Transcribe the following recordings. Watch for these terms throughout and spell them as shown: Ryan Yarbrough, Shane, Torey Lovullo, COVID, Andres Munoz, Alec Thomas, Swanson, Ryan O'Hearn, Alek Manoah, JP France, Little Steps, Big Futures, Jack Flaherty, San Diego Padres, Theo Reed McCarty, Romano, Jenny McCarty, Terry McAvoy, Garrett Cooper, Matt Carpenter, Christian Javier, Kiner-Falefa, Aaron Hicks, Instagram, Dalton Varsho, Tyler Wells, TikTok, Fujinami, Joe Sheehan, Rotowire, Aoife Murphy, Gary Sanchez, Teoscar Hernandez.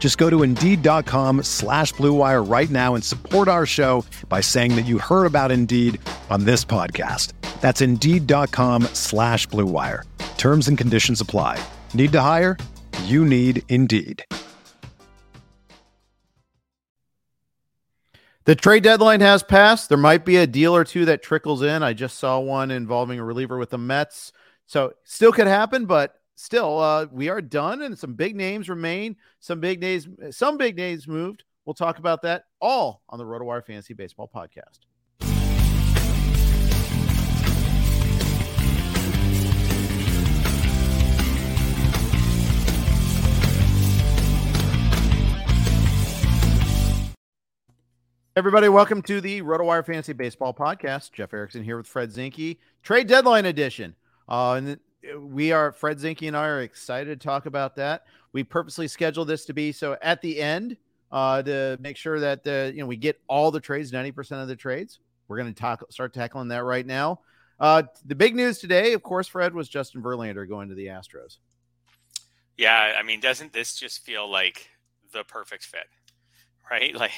Just go to Indeed.com/Blue Wire right now and support our show by saying that you heard about Indeed on this podcast. That's Indeed.com/Blue Wire. Terms and conditions apply. Need to hire? You need Indeed. The trade deadline has passed. There might be a deal or two that trickles in. I just saw one involving a reliever with the Mets. So still could happen, but still, we are done, and some big names remain. Some big names moved. We'll talk about that all on the Rotowire Fantasy Baseball Podcast. Everybody, welcome to the Rotowire Fantasy Baseball Podcast. Jeff Erickson here with Fred Zinke, trade deadline edition. Fred Zinke and I are excited to talk about that. We purposely scheduled this to be so at the end to make sure that we get all the trades, 90% of the trades. We're going to start tackling that right now. The big news today, of course, Fred, was Justin Verlander going to the Astros. Yeah, I mean, doesn't this just feel like the perfect fit, right? Like,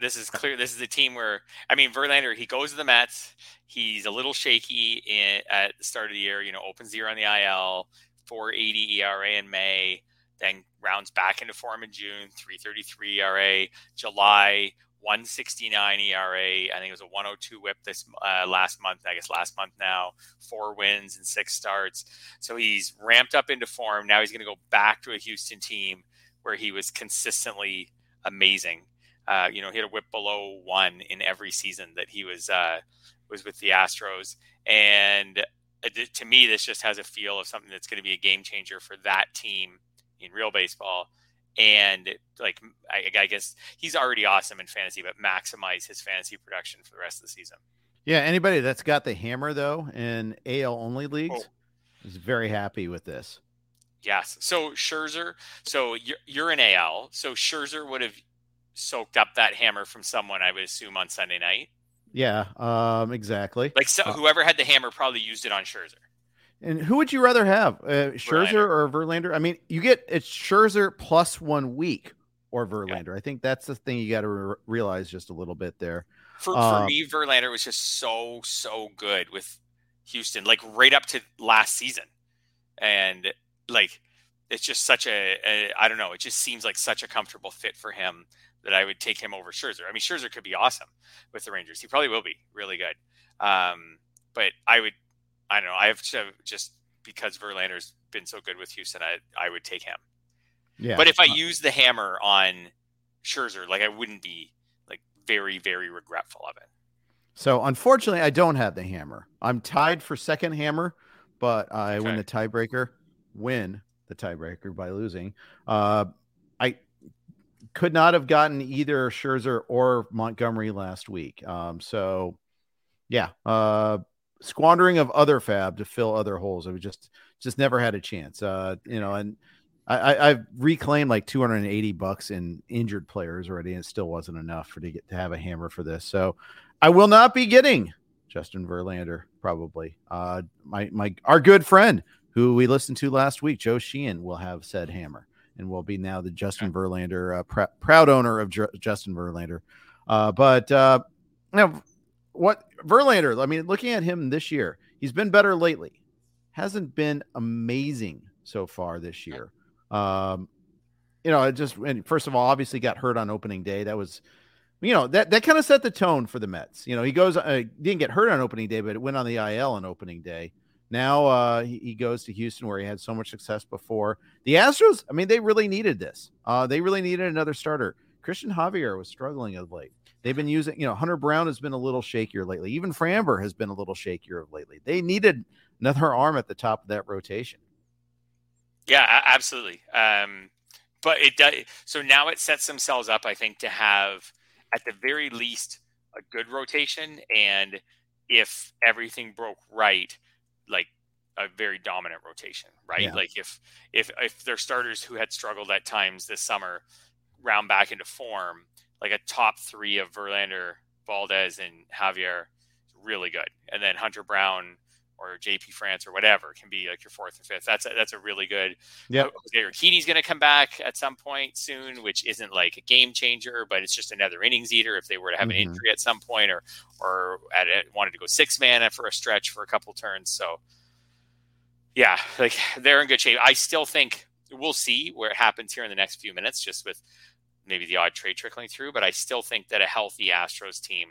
this is clear. This is a team where, I mean, Verlander, he goes to the Mets. He's a little shaky at the start of the year, opens the year on the IL, 4.80 ERA in May, then rounds back into form in June, 3.33 ERA, July, 1.69 ERA. I think it was a 102 whip this last month now, 4 wins and 6 starts. So he's ramped up into form. Now he's going to go back to a Houston team where he was consistently amazing. He had a whip below 1 in every season that he was with the Astros. And to me, this just has a feel of something that's going to be a game changer for that team in real baseball. And like, I guess he's already awesome in fantasy, but maximize his fantasy production for the rest of the season. Yeah. Anybody that's got the hammer though, in AL only leagues is very happy with this. Yes. So Scherzer, so you're in AL. So Scherzer would have soaked up that hammer from someone, I would assume, on Sunday night. Yeah, exactly. Like, so whoever had the hammer probably used it on Scherzer. And who would you rather have, Scherzer or Verlander? I mean, it's Scherzer plus 1 week or Verlander. Yeah. I think that's the thing you got to realize just a little bit there. For me, Verlander was just so good with Houston, like right up to last season. And like, it's just such it just seems like such a comfortable fit for him that I would take him over Scherzer. I mean, Scherzer could be awesome with the Rangers. He probably will be really good. But I because Verlander's been so good with Houston, I would take him. Yeah. But if I use the hammer on Scherzer, like, I wouldn't be like very, very regretful of it. So unfortunately I don't have the hammer. I'm tied for second hammer, but I win the tiebreaker. Win the tiebreaker by losing. I could not have gotten either Scherzer or Montgomery last week. Squandering of other fab to fill other holes. I was just never had a chance. And I've reclaimed like $280 in injured players already, and it still wasn't enough to have a hammer for this. So I will not be getting Justin Verlander probably. Our good friend who we listened to last week, Joe Sheehan, will have said hammer and will be now the Justin Verlander, proud owner of Justin Verlander. What Verlander, I mean, looking at him this year, he's been better lately. Hasn't been amazing so far this year. First of all, obviously got hurt on opening day. That was you know, that kind of set the tone for the Mets. You know, he goes, didn't get hurt on opening day, but it went on the IL on opening day. Now he goes to Houston, where he had so much success before. The Astros, I mean, they really needed this. They really needed another starter. Christian Javier was struggling of late. They've been using, you know, Hunter Brown has been a little shakier lately. Even Framber has been a little shakier of lately. They needed another arm at the top of that rotation. Yeah, absolutely. But it does. So now it sets themselves up, I think, to have at the very least a good rotation, and if everything broke right, like a very dominant rotation, right? Yeah. Like if their starters who had struggled at times this summer round back into form, like a top three of Verlander, Valdez, and Javier is really good. And then Hunter Brown or JP France or whatever can be like your fourth and fifth. That's a really good. Yeah. Jose Urquidy's going to come back at some point soon, which isn't like a game changer, but it's just another innings eater if they were to have an injury at some point, or wanted to go six man for a stretch for a couple turns. So yeah, like they're in good shape. I still think we'll see where it happens here in the next few minutes, just with maybe the odd trade trickling through, but I still think that a healthy Astros team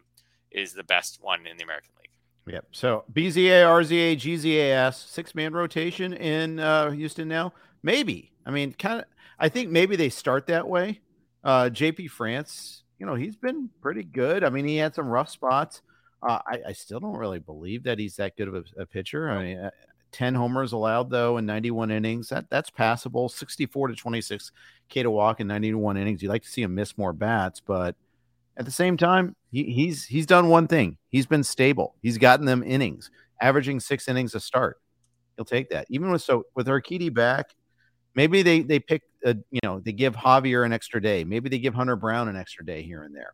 is the best one in the American League. Yep. So BZA, RZA, GZAS, 6-man rotation in Houston now. Maybe. I mean, kind of. I think maybe they start that way. JP France, you know, he's been pretty good. I mean, he had some rough spots. I still don't really believe that he's that good of a pitcher. I mean, 10 homers allowed though in 91 innings. That's passable. 64-26 K to walk in 91 innings. You'd like to see him miss more bats, but at the same time, he's done one thing. He's been stable. He's gotten them innings, averaging 6 innings a start. He'll take that. Even with Urquidy back, maybe they pick they give Javier an extra day. Maybe they give Hunter Brown an extra day here and there.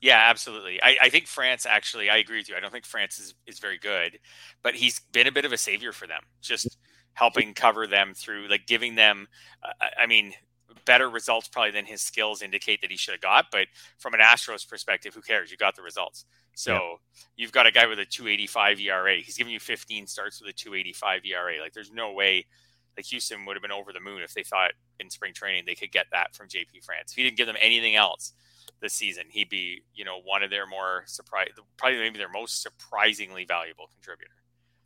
Yeah, absolutely. I think France, actually, I agree with you. I don't think France is very good, but he's been a bit of a savior for them, just helping cover them through, like giving them, better results probably than his skills indicate that he should have got. But from an Astros perspective, who cares? You got the results. So You've got a guy with a 2.85 ERA. He's giving you 15 starts with a 2.85 ERA. Like there's no way, like Houston would have been over the moon if they thought in spring training they could get that from JP France. If he didn't give them anything else this season, he'd be, you know, one of their more their most surprisingly valuable contributor.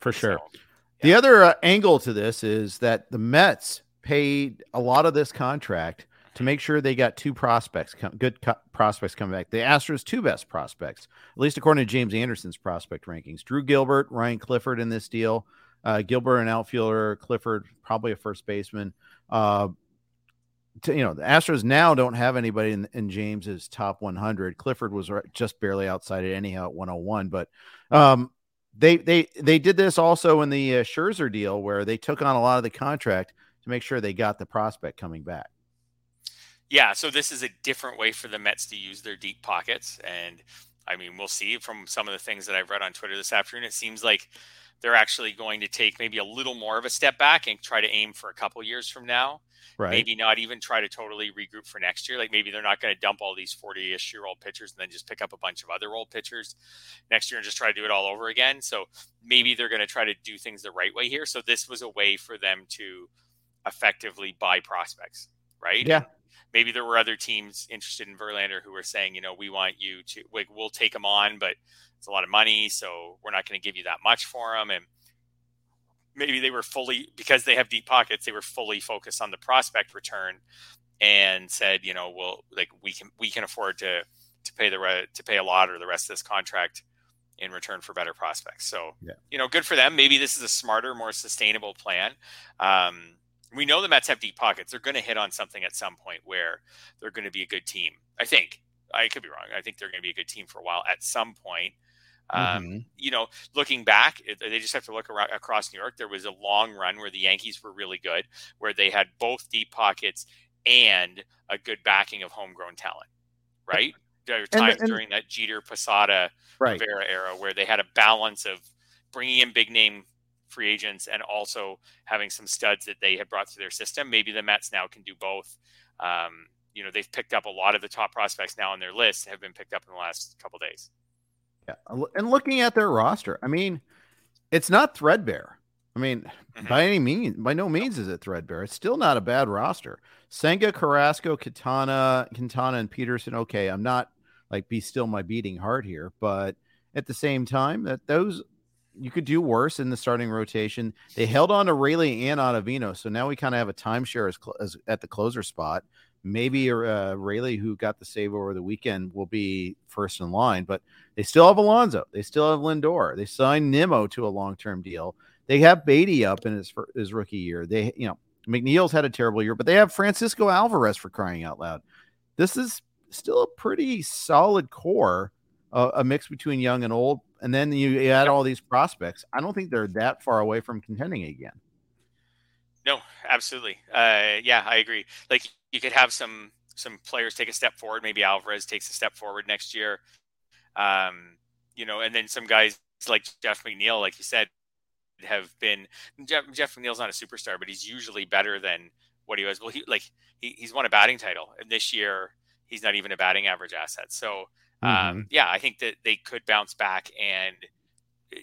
For sure. So, yeah. The other angle to this is that the Mets paid a lot of this contract to make sure they got two prospects, prospects coming back. The Astros' two best prospects, at least according to James Anderson's prospect rankings. Drew Gilbert, Ryan Clifford in this deal. Gilbert, an outfielder. Clifford, probably a first baseman. The Astros now don't have anybody in James's top 100. Clifford was just barely outside it anyhow at 101. But they did this also in the Scherzer deal, where they took on a lot of the contract to make sure they got the prospect coming back. Yeah, so this is a different way for the Mets to use their deep pockets. And, I mean, we'll see from some of the things that I've read on Twitter this afternoon. It seems like they're actually going to take maybe a little more of a step back and try to aim for a couple years from now. Right. Maybe not even try to totally regroup for next year. Like maybe they're not going to dump all these 40-ish-year-old pitchers and then just pick up a bunch of other old pitchers next year and just try to do it all over again. So maybe they're going to try to do things the right way here. So this was a way for them to effectively buy prospects, right? Yeah. Maybe there were other teams interested in Verlander who were saying, you know, we want you to, like, we'll take him on, but it's a lot of money, so we're not going to give you that much for him. And maybe they were fully, because they have deep pockets, they were fully focused on the prospect return and said, you know, we can afford to pay a lot or the rest of this contract in return for better prospects. So, you know, good for them. Maybe this is a smarter, more sustainable plan. We know the Mets have deep pockets. They're going to hit on something at some point where they're going to be a good team. I think. I could be wrong. I think they're going to be a good team for a while at some point. You know, looking back, they just have to look around across New York. There was a long run where the Yankees were really good, where they had both deep pockets and a good backing of homegrown talent, right? There were times during that Jeter, Posada, Rivera era where they had a balance of bringing in big name free agents and also having some studs that they had brought to their system. Maybe the Mets now can do both. You know, they've picked up a lot of the top prospects now on their list have been picked up in the last couple of days. Yeah. And looking at their roster, I mean, it's not threadbare. I mean, by no means is it threadbare. It's still not a bad roster. Senga, Carrasco, Quintana, and Peterson. Okay, I'm not like be still my beating heart here, but at the same time, that those you could do worse in the starting rotation. They held on to Raley and Ottavino, so now we kind of have a timeshare as at the closer spot. Maybe Raley, who got the save over the weekend, will be first in line, but they still have Alonso. They still have Lindor. They signed Nimmo to a long-term deal. They have Beatty up in his rookie year. They, you know, McNeil's had a terrible year, but they have Francisco Alvarez, for crying out loud. This is still a pretty solid core, a mix between young and old. And then you add all these prospects. I don't think they're that far away from contending again. No, absolutely. Yeah, I agree. Like you could have some players take a step forward. Maybe Alvarez takes a step forward next year. You know, and then some guys like Jeff McNeil, like you said, have been Jeff McNeil's not a superstar, but he's usually better than what he was. Well, he's won a batting title, and this year he's not even a batting average asset. So yeah, I think that they could bounce back, and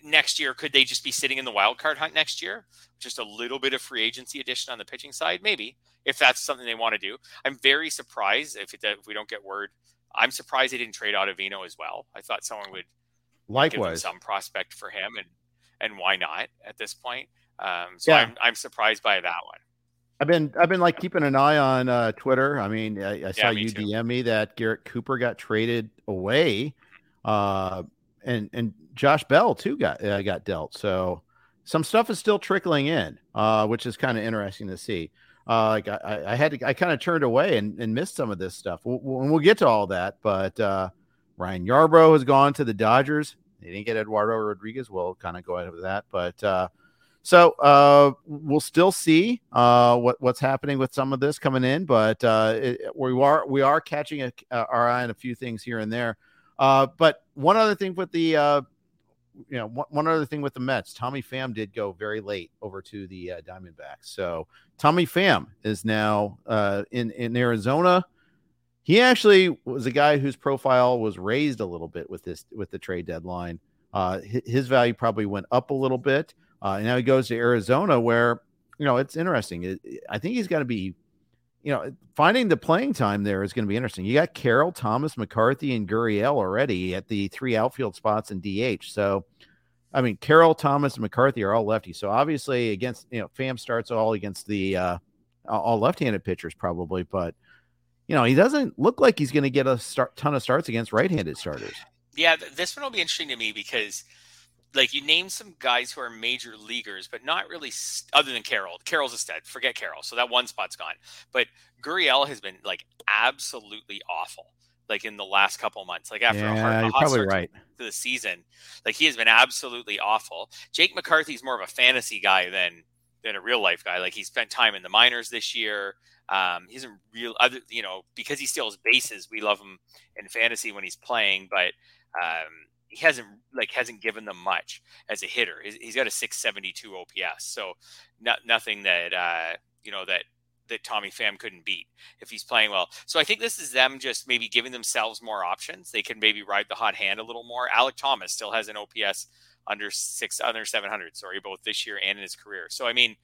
next year could they just be sitting in the wild card hunt next year? Just a little bit of free agency addition on the pitching side, maybe, if that's something they want to do. I'm very surprised if we don't get word. I'm surprised they didn't trade Ottavino as well. I thought someone would likewise give him some prospect for him, and why not at this point? So yeah. I'm surprised by that one. I've been like keeping an eye on Twitter. I mean, I saw you too. DM me that Garrett Cooper got traded away, and Josh Bell too got dealt. So some stuff is still trickling in, which is kind of interesting to see. Like I kind of turned away and missed some of this stuff. We'll get to all that, but Ryan Yarbrough has gone to the Dodgers. They didn't get Eduardo Rodriguez. We'll kind of go ahead with that, but so we'll still see what's happening with some of this coming in. But we are catching our eye on a few things here and there. But one other thing with the one other thing with the Mets, Tommy Pham did go very late over to the Diamondbacks. So Tommy Pham is now in Arizona. He actually was a guy whose profile was raised a little bit with the trade deadline. His value probably went up a little bit. And now he goes to Arizona where, you know, it's interesting. I think he's going to be, you know, finding the playing time there is going to be interesting. You got Carroll, Thomas, McCarthy, and Gurriel already at the three outfield spots in DH. So, I mean, Carroll, Thomas, and McCarthy are all lefty. So obviously against, you know, Pham starts all against the all left-handed pitchers probably, but you know, he doesn't look like he's going to get a ton of starts against right-handed starters. Yeah, this one will be interesting to me because, like, you name some guys who are major leaguers, but not really other than Carroll. Carroll's a stud. Forget Carroll. So that one spot's gone. But Gurriel has been, like, absolutely awful, like, in the last couple months. Like, after a hot start to the season, like, he has been absolutely awful. Jake McCarthy's more of a fantasy guy than a real-life guy. Like, he spent time in the minors this year. He's a real other, you know, because he steals bases. We love him in fantasy when he's playing, but he hasn't given them much as a hitter. He's got a 672 OPS, so nothing that that Tommy Pham couldn't beat if he's playing well. So I think this is them just maybe giving themselves more options. They can maybe ride the hot hand a little more. Alec Thomas still has an OPS under 700, both this year and in his career. So I mean,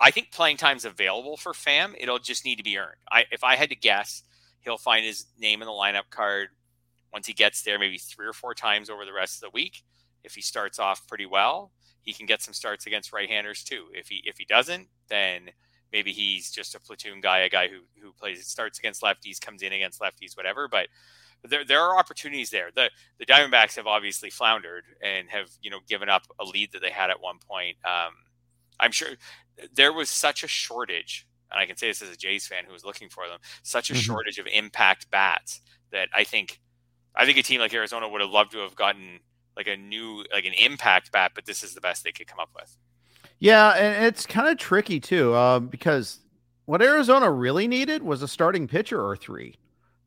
I think playing time's available for Pham. It'll just need to be earned. If I had to guess, he'll find his name in the lineup card once he gets there, maybe 3 or 4 times over the rest of the week. If he starts off pretty well, he can get some starts against right-handers too. If he doesn't, then maybe he's just a platoon guy, a guy who starts against lefties, comes in against lefties, whatever. But there are opportunities there. The Diamondbacks have obviously floundered and have, you know, given up a lead that they had at one point. I'm sure there was such a shortage, and I can say this as a Jays fan who was looking for them, such a shortage of impact bats that I think a team like Arizona would have loved to have gotten an impact bat, but this is the best they could come up with. Yeah. And it's kind of tricky too, because what Arizona really needed was a starting pitcher or three.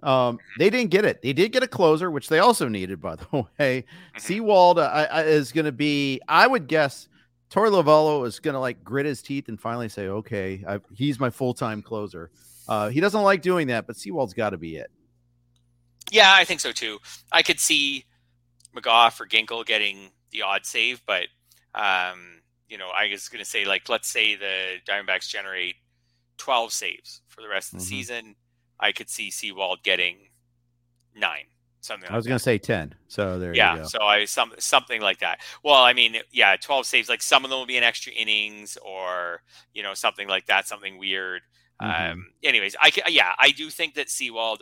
They didn't get it. They did get a closer, which they also needed, by the way. Sewald is going to be, I would guess, Torey Lovullo is going to like grit his teeth and finally say, okay, he's my full-time closer. He doesn't like doing that, but Sewald's got to be it. Yeah, I think so too. I could see McGough or Ginkel getting the odd save, but you know, I was going to say, like, let's say the Diamondbacks generate 12 saves for the rest of the season. I could see Sewald getting 9, something like that. I was going to say 10. So there you go. Yeah, so something like that. Well, I mean, yeah, 12 saves. Like, some of them will be in extra innings or, you know, something like that, something weird. Anyways, I do think that Sewald,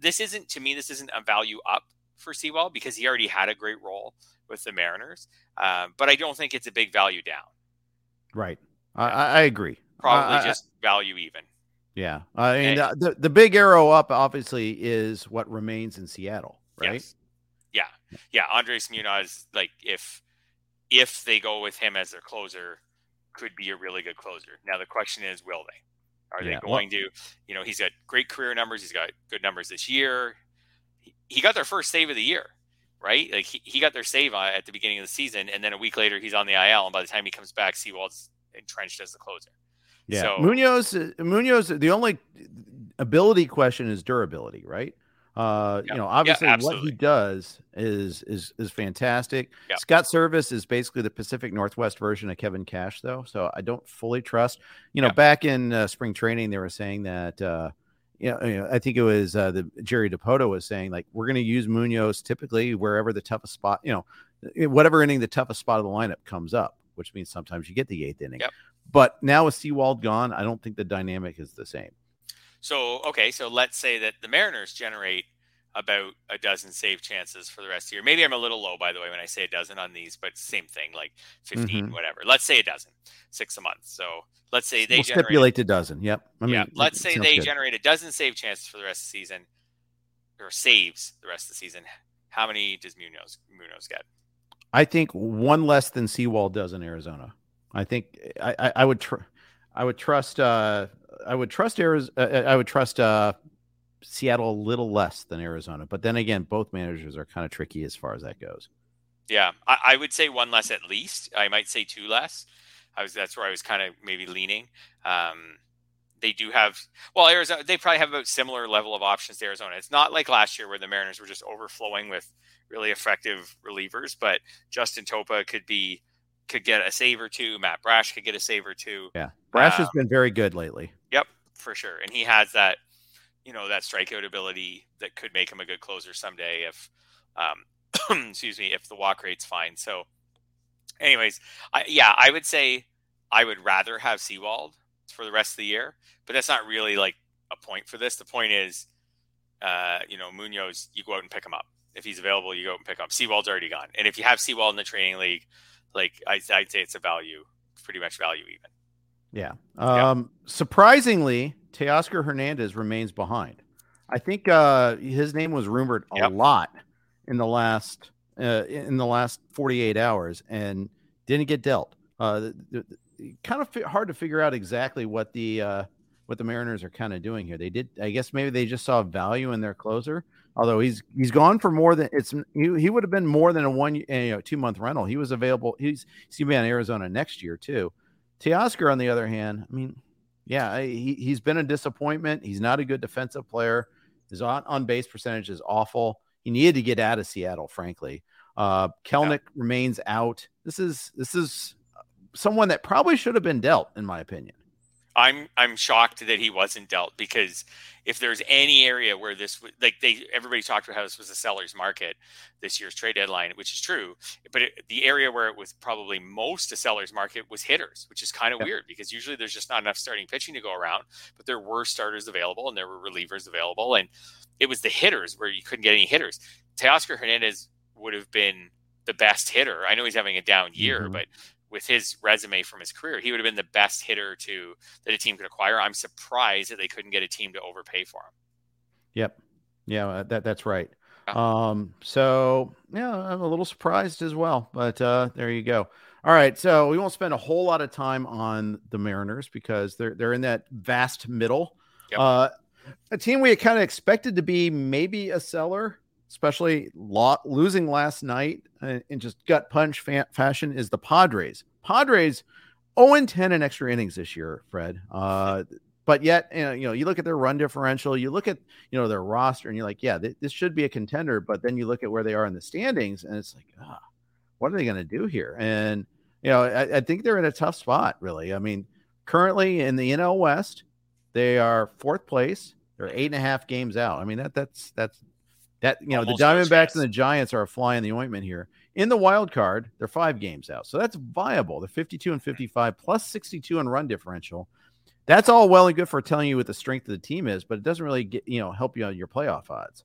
this isn't a value up for Sewald because he already had a great role with the Mariners. But I don't think it's a big value down. Right. Yeah. I agree. Probably value even. Yeah. And the big arrow up obviously is what remains in Seattle, right? Yes. Yeah. Yeah. Andres Munoz, like if they go with him as their closer, could be a really good closer. Now the question is, will they? Are they going to? You know, he's got great career numbers. He's got good numbers this year. He got their first save of the year, right? Like he got their save at the beginning of the season, and then a week later he's on the IL, and by the time he comes back, Sewald's entrenched as the closer. Yeah, so, Munoz. The only ability question is durability, right? You know, obviously what he does is fantastic. Yeah. Scott Service is basically the Pacific Northwest version of Kevin Cash, though. So I don't fully trust, you know, back in spring training, they were saying that, I think it was the Jerry DePoto was saying, like, we're going to use Munoz typically wherever the toughest spot, you know, whatever inning the toughest spot of the lineup comes up, which means sometimes you get the eighth inning. Yep. But now with Sewald gone, I don't think the dynamic is the same. So, okay, so let's say that the Mariners generate about a dozen save chances for the rest of the year. Maybe I'm a little low, by the way, when I say a dozen on these, but same thing, like 15, whatever. Let's say a dozen, 6 a month. So let's say they stipulate a dozen, I mean, let's say they generate a dozen save chances for the rest of the season, or saves the rest of the season. How many does Munoz get? I think one less than Sewald does in Arizona. I think I would trust Seattle a little less than Arizona. But then again, both managers are kind of tricky as far as that goes. Yeah, I would say one less at least. I might say 2 less. That's where I was kind of maybe leaning. They do have – well, Arizona, they probably have about similar level of options to Arizona. It's not like last year where the Mariners were just overflowing with really effective relievers, but Justin Topa could get a save or 2. Matt Brash could get a save or 2. Yeah. Brash has been very good lately. Yep, for sure. And he has that, you know, that strikeout ability that could make him a good closer someday if, if the walk rate's fine. So anyways, I would say I would rather have Sewald for the rest of the year, but that's not really like a point for this. The point is, Munoz, you go out and pick him up. If he's available, you go out and pick him up. Sewald's already gone. And if you have Sewald in the training league, like I'd say it's a value, pretty much value even. Yeah. Surprisingly, Teoscar Hernandez remains behind. I think his name was rumored a lot in the last 48 hours and didn't get dealt. Kind of hard to figure out exactly what the Mariners are kind of doing here. They did, I guess maybe they just saw value in their closer. Although he's gone for more than he would have been more than a 2 month rental. He was available. He's going to be on Arizona next year too. Teoscar, on the other hand, I mean, he's been a disappointment. He's not a good defensive player. His on-base percentage is awful. He needed to get out of Seattle, frankly. Kelenic remains out. This is someone that probably should have been dealt, in my opinion. I'm shocked that he wasn't dealt, because if there's any area where this, like everybody talked about how this was a seller's market this year's trade deadline, which is true, but the area where it was probably most a seller's market was hitters, which is kind of weird because usually there's just not enough starting pitching to go around, but there were starters available and there were relievers available. And it was the hitters where you couldn't get any hitters. Teoscar Hernandez would have been the best hitter. I know he's having a down year, but with his resume from his career, he would have been the best hitter that a team could acquire. I'm surprised that they couldn't get a team to overpay for him. Yep. Yeah, that's right. I'm a little surprised as well, but there you go. All right. So we won't spend a whole lot of time on the Mariners because they're in that vast middle, a team we kind of expected to be maybe a seller, especially losing last night in just gut punch fashion, is the Padres. Padres 0-10 in extra innings this year, Fred. But yet, you look at their run differential, you look at, their roster and you're like, this should be a contender. But then you look at where they are in the standings and it's like, what are they going to do here? And you know, I think they're in a tough spot, really. I mean, currently in the NL West, they are fourth place. They're 8.5 games out. I mean, that's you know, almost the Diamondbacks and the Giants are a fly in the ointment here. In the wild card, they're 5 games out. So that's viable. They're 52 and 55 plus 62 in run differential. That's all well and good for telling you what the strength of the team is, but it doesn't really get, you know, help you on your playoff odds.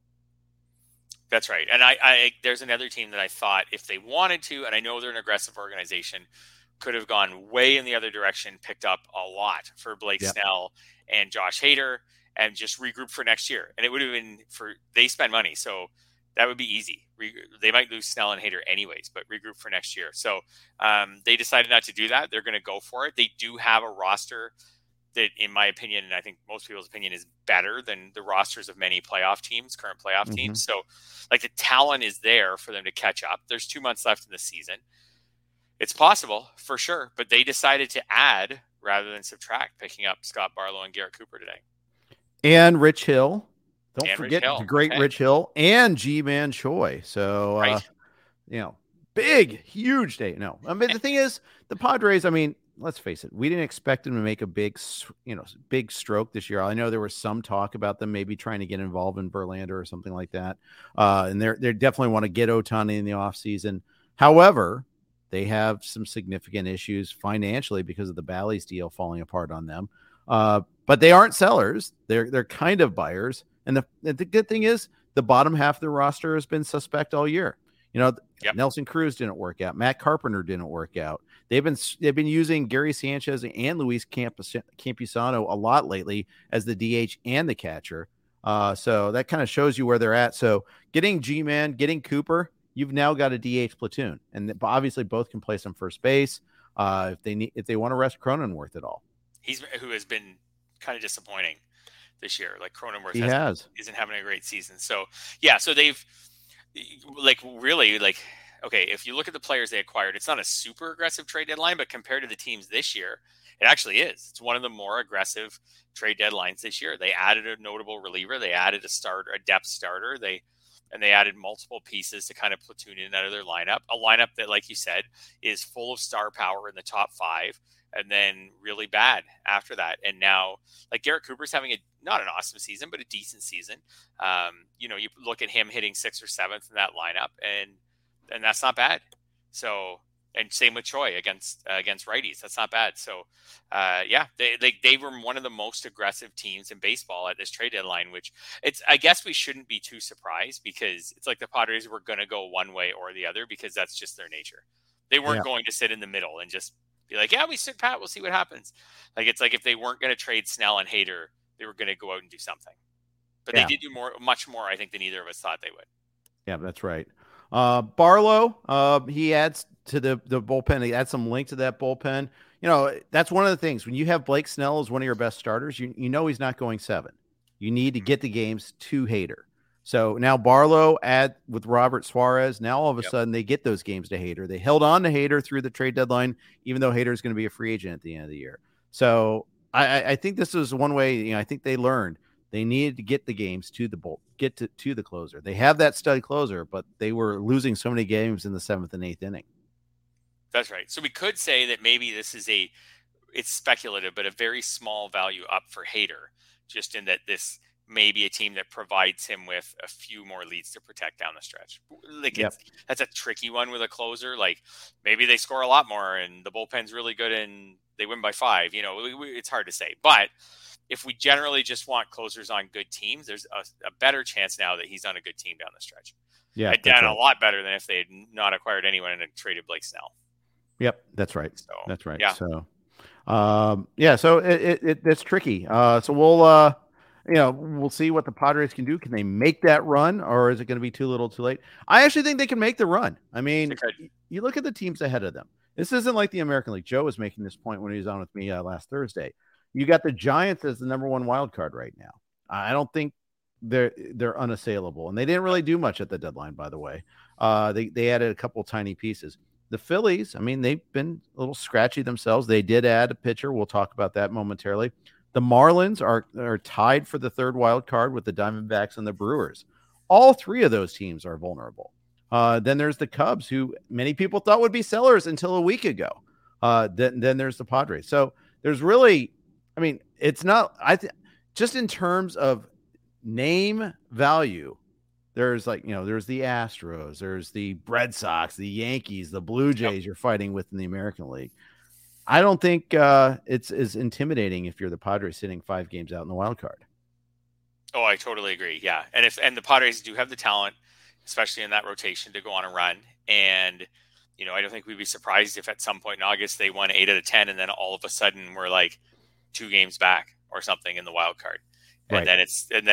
That's right. And I there's another team that I thought if they wanted to, and I know they're an aggressive organization, could have gone way in the other direction, picked up a lot for Blake Snell and Josh Hader and just regroup for next year. And it would have been for, they spend money. So that would be easy. They might lose Snell and Hader anyways, but regroup for next year. So they decided not to do that. They're going to go for it. They do have a roster that, in my opinion, and I think most people's opinion, is better than the rosters of many playoff teams, current playoff teams. So like the talent is there for them to catch up. There's 2 months left in the season. It's possible for sure, but they decided to add rather than subtract, picking up Scott Barlow and Garrett Cooper today. And Rich Hill. Don't forget the great Rich Hill and G-Man Choi. So, you know, big, huge day. No, I mean, the thing is, the Padres, I mean, let's face it, we didn't expect them to make a big, you know, big stroke this year. I know there was some talk about them maybe trying to get involved in Verlander or something like that. And they definitely want to get Ohtani in the offseason. However, they have some significant issues financially because of the Bally's deal falling apart on them. But they aren't sellers. They're kind of buyers. And the good thing is the bottom half of the roster has been suspect all year. You know, Nelson Cruz didn't work out. Matt Carpenter didn't work out. They've been using Gary Sanchez and Luis Campusano a lot lately as the DH and the catcher. So that kind of shows you where they're at. So getting G-Man, getting Cooper, you've now got a DH platoon, and obviously both can play some first base if they want to rest Cronenworth at all. Who has been kind of disappointing this year. Like Cronenworth isn't having a great season. So yeah, so they've okay, if you look at the players they acquired, it's not a super aggressive trade deadline, but compared to the teams this year, it actually is. It's one of the more aggressive trade deadlines this year. They added a notable reliever. They added a depth starter. They added multiple pieces to kind of platoon in out of their lineup, a lineup that, like you said, is full of star power in the top 5 and then really bad after that. And now, like, Garrett Cooper's having not an awesome season, but a decent season. You know, you look at him hitting 6th or 7th in that lineup, and that's not bad. So, and same with Choi against righties. That's not bad. So, yeah, they were one of the most aggressive teams in baseball at this trade deadline, which I guess we shouldn't be too surprised, because it's like the Padres were going to go one way or the other, because that's just their nature. They weren't going to sit in the middle and just be like, yeah, we sit pat, we'll see what happens. Like, it's like if they weren't going to trade Snell and Hader, they were going to go out and do something. But they did do much more, I think, than either of us thought they would. Yeah, that's right. Barlow, he adds to the bullpen. He adds some length to that bullpen. You know, that's one of the things. When you have Blake Snell as one of your best starters, you know he's not going 7. You need to get the games to Hader. So now Barlow with Robert Suarez. Now all of a sudden they get those games to Hader. They held on to Hader through the trade deadline, even though Hader is going to be a free agent at the end of the year. So I think this is one way. You know, I think they learned they needed to get the games to the to the closer. They have that stud closer, but they were losing so many games in the 7th and 8th inning. That's right. So we could say that maybe this is it's speculative, but a very small value up for Hader, just in that this may be a team that provides him with a few more leads to protect down the stretch. Like, that's a tricky one with a closer. Like, maybe they score a lot more and the bullpen's really good and they win by 5, you know, it's hard to say. But if we generally just want closers on good teams, there's a better chance now that he's on a good team down the stretch. Yeah. I'd done a lot better than if they had not acquired anyone and had traded Blake Snell. Yep, that's right. So, that's right. Yeah. So, so it's tricky. So we'll, you know, we'll see what the Padres can do. Can they make that run, or is it going to be too little, too late? I actually think they can make the run. I mean, you look at the teams ahead of them. This isn't like the American League. Joe was making this point when he was on with me last Thursday. You got the Giants as the number 1 wild card right now. I don't think they're unassailable, and they didn't really do much at the deadline. By the way, they added a couple tiny pieces. The Phillies, I mean, they've been a little scratchy themselves. They did add a pitcher. We'll talk about that momentarily. The Marlins are tied for the 3rd wild card with the Diamondbacks and the Brewers. All 3 of those teams are vulnerable. Then there's the Cubs, who many people thought would be sellers until a week ago. Then there's the Padres. So there's really, I mean, it's not, just in terms of name value, there's like, you know, there's the Astros, there's the Red Sox, the Yankees, the Blue Jays you're fighting with in the American League. I don't think it's as intimidating if you're the Padres sitting 5 games out in the wild card. Oh, I totally agree. Yeah. And the Padres do have the talent, especially in that rotation, to go on a run. And, you know, I don't think we'd be surprised if at some point in August they won 8 out of 10. And then all of a sudden we're like 2 games back or something in the wild card. Right. And then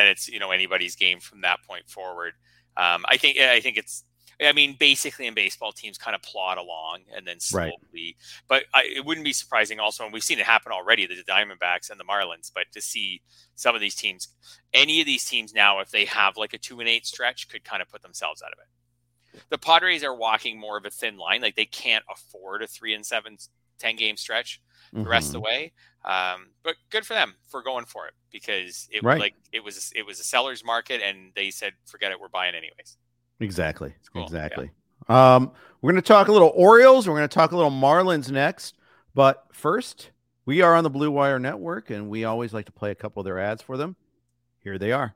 it's, you know, anybody's game from that point forward. I think it's, I mean, basically in baseball, teams kind of plod along and then slowly, but it wouldn't be surprising also. And we've seen it happen already, the Diamondbacks and the Marlins, but to see some of these teams, any of these teams now, if they have like a 2-8 stretch, could kind of put themselves out of it. The Padres are walking more of a thin line. Like they can't afford a 3-7, 10 game stretch the rest of the way. But good for them for going for it, because it it was a seller's market and they said, forget it. We're buying anyways. Exactly. Cool. Exactly. Yeah. We're going to talk a little Orioles. We're going to talk a little Marlins next. But first, we are on the Blue Wire Network, and we always like to play a couple of their ads for them. Here they are.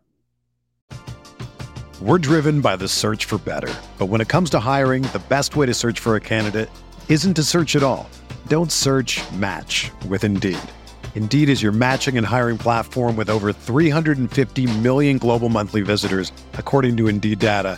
We're driven by the search for better. But when it comes to hiring, the best way to search for a candidate isn't to search at all. Don't search, match with Indeed. Indeed is your matching and hiring platform with over 350 million global monthly visitors, according to Indeed data,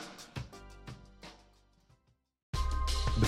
The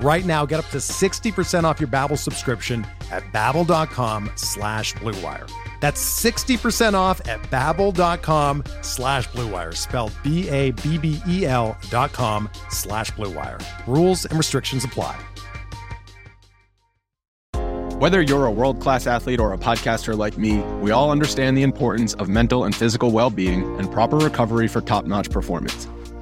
Right now, get up to 60% off your Babbel subscription at Babbel.com/Blue Wire. That's 60% off at Babbel.com/Blue Wire, spelled Babbel.com/Blue Wire. Rules and restrictions apply. Whether you're a world-class athlete or a podcaster like me, we all understand the importance of mental and physical well-being and proper recovery for top-notch performance.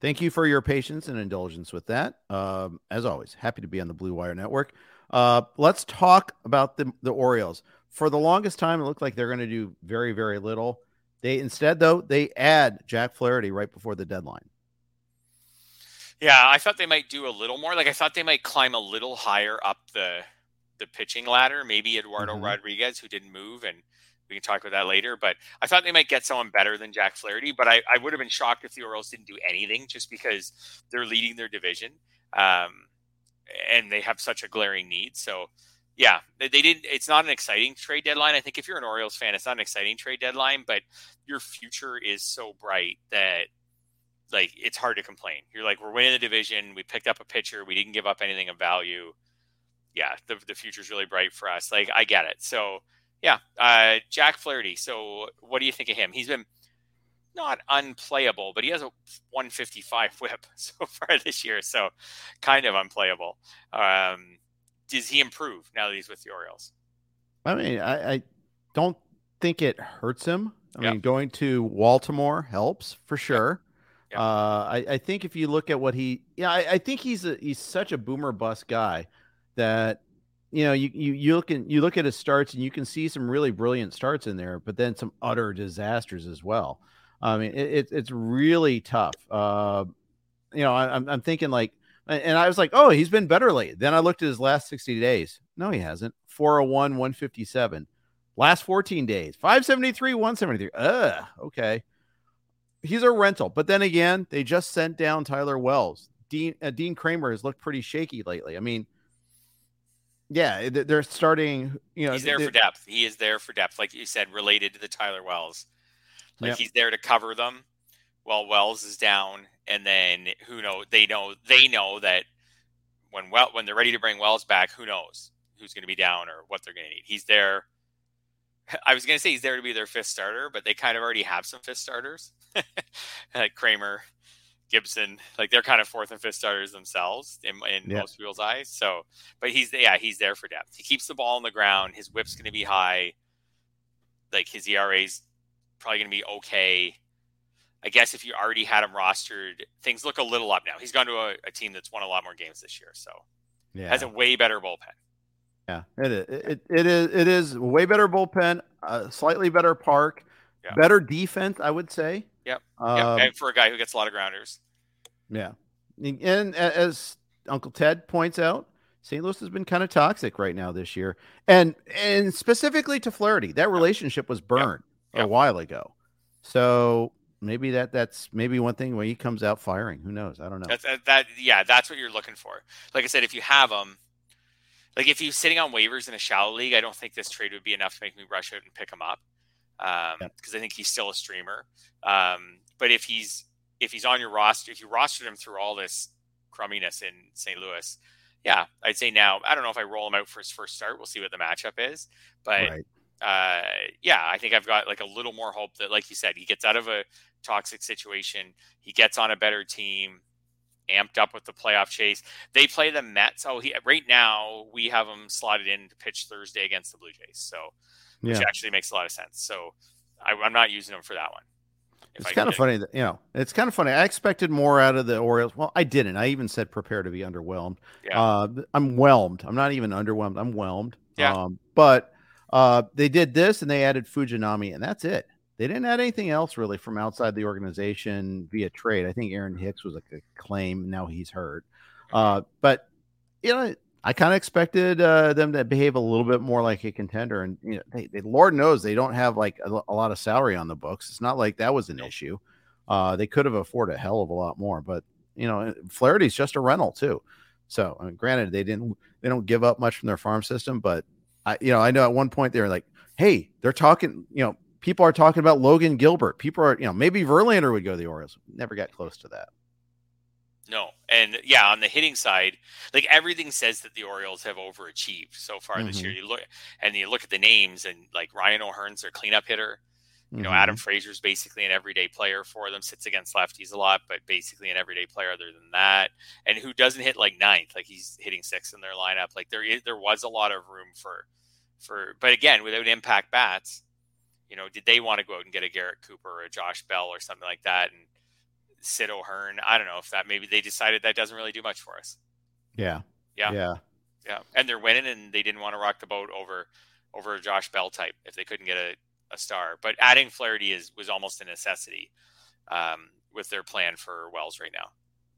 Thank you for your patience and indulgence with that. As always, happy to be on the Blue Wire Network. Let's talk about the Orioles. for the longest time, it looked like they're going to do very, very little. They instead, though, they add Jack Flaherty right before the deadline. Yeah, I thought they might do a little more. Like, I thought they might climb a little higher up the pitching ladder. Maybe Eduardo Rodriguez, who didn't move, and we can talk about that later. But I thought they might get someone better than Jack Flaherty. But I would have been shocked if the Orioles didn't do anything just because they're leading their division. And they have such a glaring need. So, yeah, they didn't. It's not an exciting trade deadline. I think if you're an Orioles fan, it's not an exciting trade deadline. But your future is so bright that, like, it's hard to complain. You're like, we're winning the division. We picked up a pitcher. We didn't give up anything of value. Yeah, the future's really bright for us. Like, I get it. So, yeah, Jack Flaherty. So, what do you think of him? He's been not unplayable, but he has a 155 whip so far this year. So, kind of unplayable. Does he improve now that he's with the Orioles? I mean, I don't think it hurts him. I mean, going to Baltimore helps for sure. Yeah. I think if you look at what he, I think he's such a boomer bust guy that, you know, you look at his starts and you can see some really brilliant starts in there, but then some utter disasters as well. I mean, it's really tough. You know, I'm thinking like, and I was like, oh, he's been better lately. Then I looked at his last 60 days. No, he hasn't. 401, 157. Last 14 days, 573, 173. Okay. He's a rental. But then again, they just sent down Tyler Wells. Dean Kramer has looked pretty shaky lately. I mean, yeah, they're starting, you know. He's there for depth. He is there for depth. Like you said, related to the Tyler Wells. Like He's there to cover them while Wells is down. And then they know that when they're ready to bring Wells back, who knows who's going to be down or what they're going to need. He's there. I was going to say he's there to be their fifth starter, but they kind of already have some fifth starters, like Kramer, Gibson. Like they're kind of fourth and fifth starters themselves in most people's eyes. So, but he's there for depth. He keeps the ball on the ground. His whip's going to be high. Like his ERA's probably going to be okay. I guess if you already had him rostered, things look a little up now. He's gone to a team that's won a lot more games this year, so has a way better bullpen. Yeah, it is a way better bullpen, a slightly better park, better defense, I would say. Yep. And for a guy who gets a lot of grounders. Yeah, and as Uncle Ted points out, St. Louis has been kind of toxic right now this year, and specifically to Flaherty, that relationship was burned a while ago, so. Maybe that's one thing where he comes out firing. Who knows? I don't know. That's what you're looking for. Like I said, if you have him, like if he's sitting on waivers in a shallow league, I don't think this trade would be enough to make me rush out and pick him up because I think he's still a streamer. But if he's on your roster, if you rostered him through all this crumminess in St. Louis, I'd say now. I don't know if I roll him out for his first start. We'll see what the matchup is, but. Right. I think I've got like a little more hope that, like you said, he gets out of a toxic situation. He gets on a better team, amped up with the playoff chase. They play the Mets. Right now we have him slotted in to pitch Thursday against the Blue Jays. So, which actually makes a lot of sense. So I'm not using him for that one. It's kind of funny that. I expected more out of the Orioles. Well, I didn't. I even said prepare to be underwhelmed. Yeah. I'm whelmed. I'm not even underwhelmed. I'm whelmed. Yeah. They did this and they added Fujinami, and that's it. They didn't add anything else really from outside the organization via trade. I think Aaron Hicks was like a claim. Now he's hurt. But, you know, I kind of expected them to behave a little bit more like a contender. And, you know, they Lord knows they don't have like a lot of salary on the books. It's not like that was an issue. They could have afforded a hell of a lot more. But, you know, Flaherty's just a rental too. So, I mean, granted, they don't give up much from their farm system, but. I know at one point they were like, hey, they're talking, you know, people are talking about Logan Gilbert. People are, you know, maybe Verlander would go to the Orioles. Never got close to that. No. And yeah, on the hitting side, like everything says that the Orioles have overachieved so far this year. You look at the names and like Ryan O'Hearn's their cleanup hitter. You know, Adam Frazier's basically an everyday player for them, sits against lefties a lot, but basically an everyday player other than that. And who doesn't hit like ninth, like he's hitting sixth in their lineup. Like there was a lot of room for, but again, without impact bats, you know, did they want to go out and get a Garrett Cooper or a Josh Bell or something like that? And Sid O'Hearn, I don't know if that, maybe they decided that doesn't really do much for us. Yeah. And they're winning and they didn't want to rock the boat over over a Josh Bell type if they couldn't get a star. But adding Flaherty was almost a necessity with their plan for Wells right now.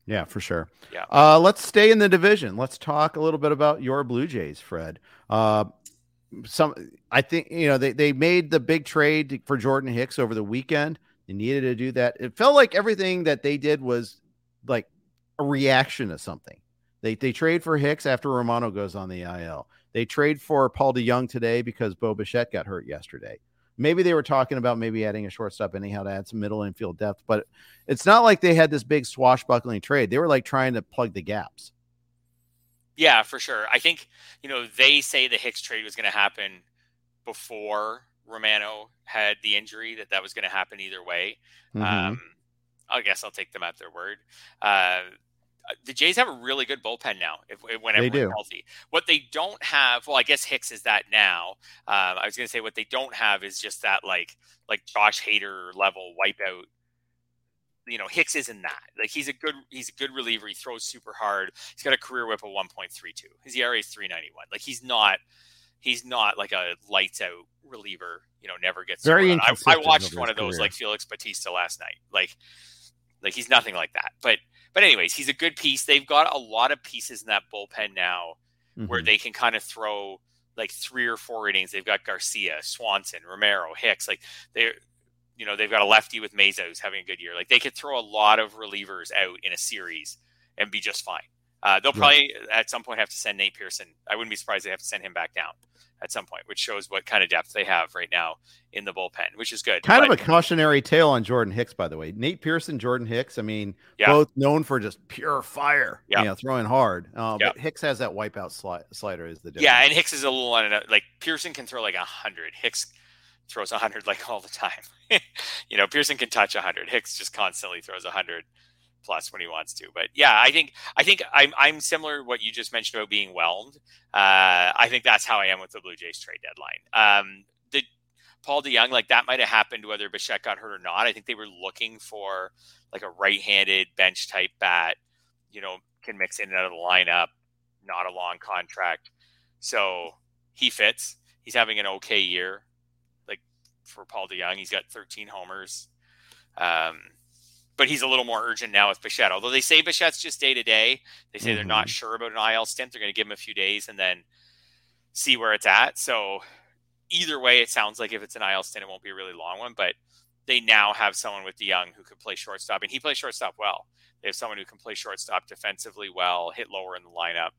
Yeah, for sure. Yeah. Let's stay in the division. Let's talk a little bit about your Blue Jays, Fred. I think, you know, they made the big trade for Jordan Hicks over the weekend. They needed to do that. It felt like everything that they did was like a reaction to something. They trade for Hicks after Romano goes on the IL. They trade for Paul DeYoung today because Bo Bichette got hurt yesterday. Maybe they were talking about maybe adding a shortstop anyhow to add some middle infield depth, but it's not like they had this big swashbuckling trade. They were like trying to plug the gaps. Yeah, for sure. I think, you know, they say the Hicks trade was going to happen before Romano had the injury, that was going to happen either way. Mm-hmm. I guess I'll take them at their word. The Jays have a really good bullpen now when everyone's healthy. What they don't have, well, I guess Hicks is that now. I was going to say what they don't have is just that like Josh Hader level wipeout. You know, Hicks isn't that. Like he's a good reliever. He throws super hard. He's got a career whip of 1.32. His ERA is 3.91. Like he's not like a lights out reliever. You know, never gets very inconsistent. I watched one of those like Felix Bautista last night. Like he's nothing like that. But anyways, he's a good piece. They've got a lot of pieces in that bullpen now where they can kind of throw like 3 or 4 innings. They've got Garcia, Swanson, Romero, Hicks. Like they've got a lefty with Meza who's having a good year. Like they could throw a lot of relievers out in a series and be just fine. They'll probably at some point have to send Nate Pearson. I wouldn't be surprised they have to send him back down at some point, which shows what kind of depth they have right now in the bullpen, which is good. Kind of a cautionary tale on Jordan Hicks, by the way. Nate Pearson, Jordan Hicks, I mean, both known for just pure fire, throwing hard. But Hicks has that wipeout slider is the difference. Yeah, and Hicks is a little on it. Like, Pearson can throw like 100. Hicks throws 100 like all the time. You know, Pearson can touch 100. Hicks just constantly throws 100 plus when he wants to. But yeah, I think I'm similar to what you just mentioned about being whelmed. I think that's how I am with the Blue Jays trade deadline. The Paul DeYoung, like that might've happened whether Bichette got hurt or not. I think they were looking for like a right-handed bench type bat, you know, can mix in and out of the lineup, not a long contract. So he fits, he's having an okay year. Like for Paul DeYoung, he's got 13 homers. But he's a little more urgent now with Bichette. Although they say Bichette's just day-to-day. They say they're not sure about an IL stint. They're going to give him a few days and then see where it's at. So either way, it sounds like if it's an IL stint, it won't be a really long one. But they now have someone with DeYoung who could play shortstop. And he plays shortstop well. They have someone who can play shortstop defensively well, hit lower in the lineup.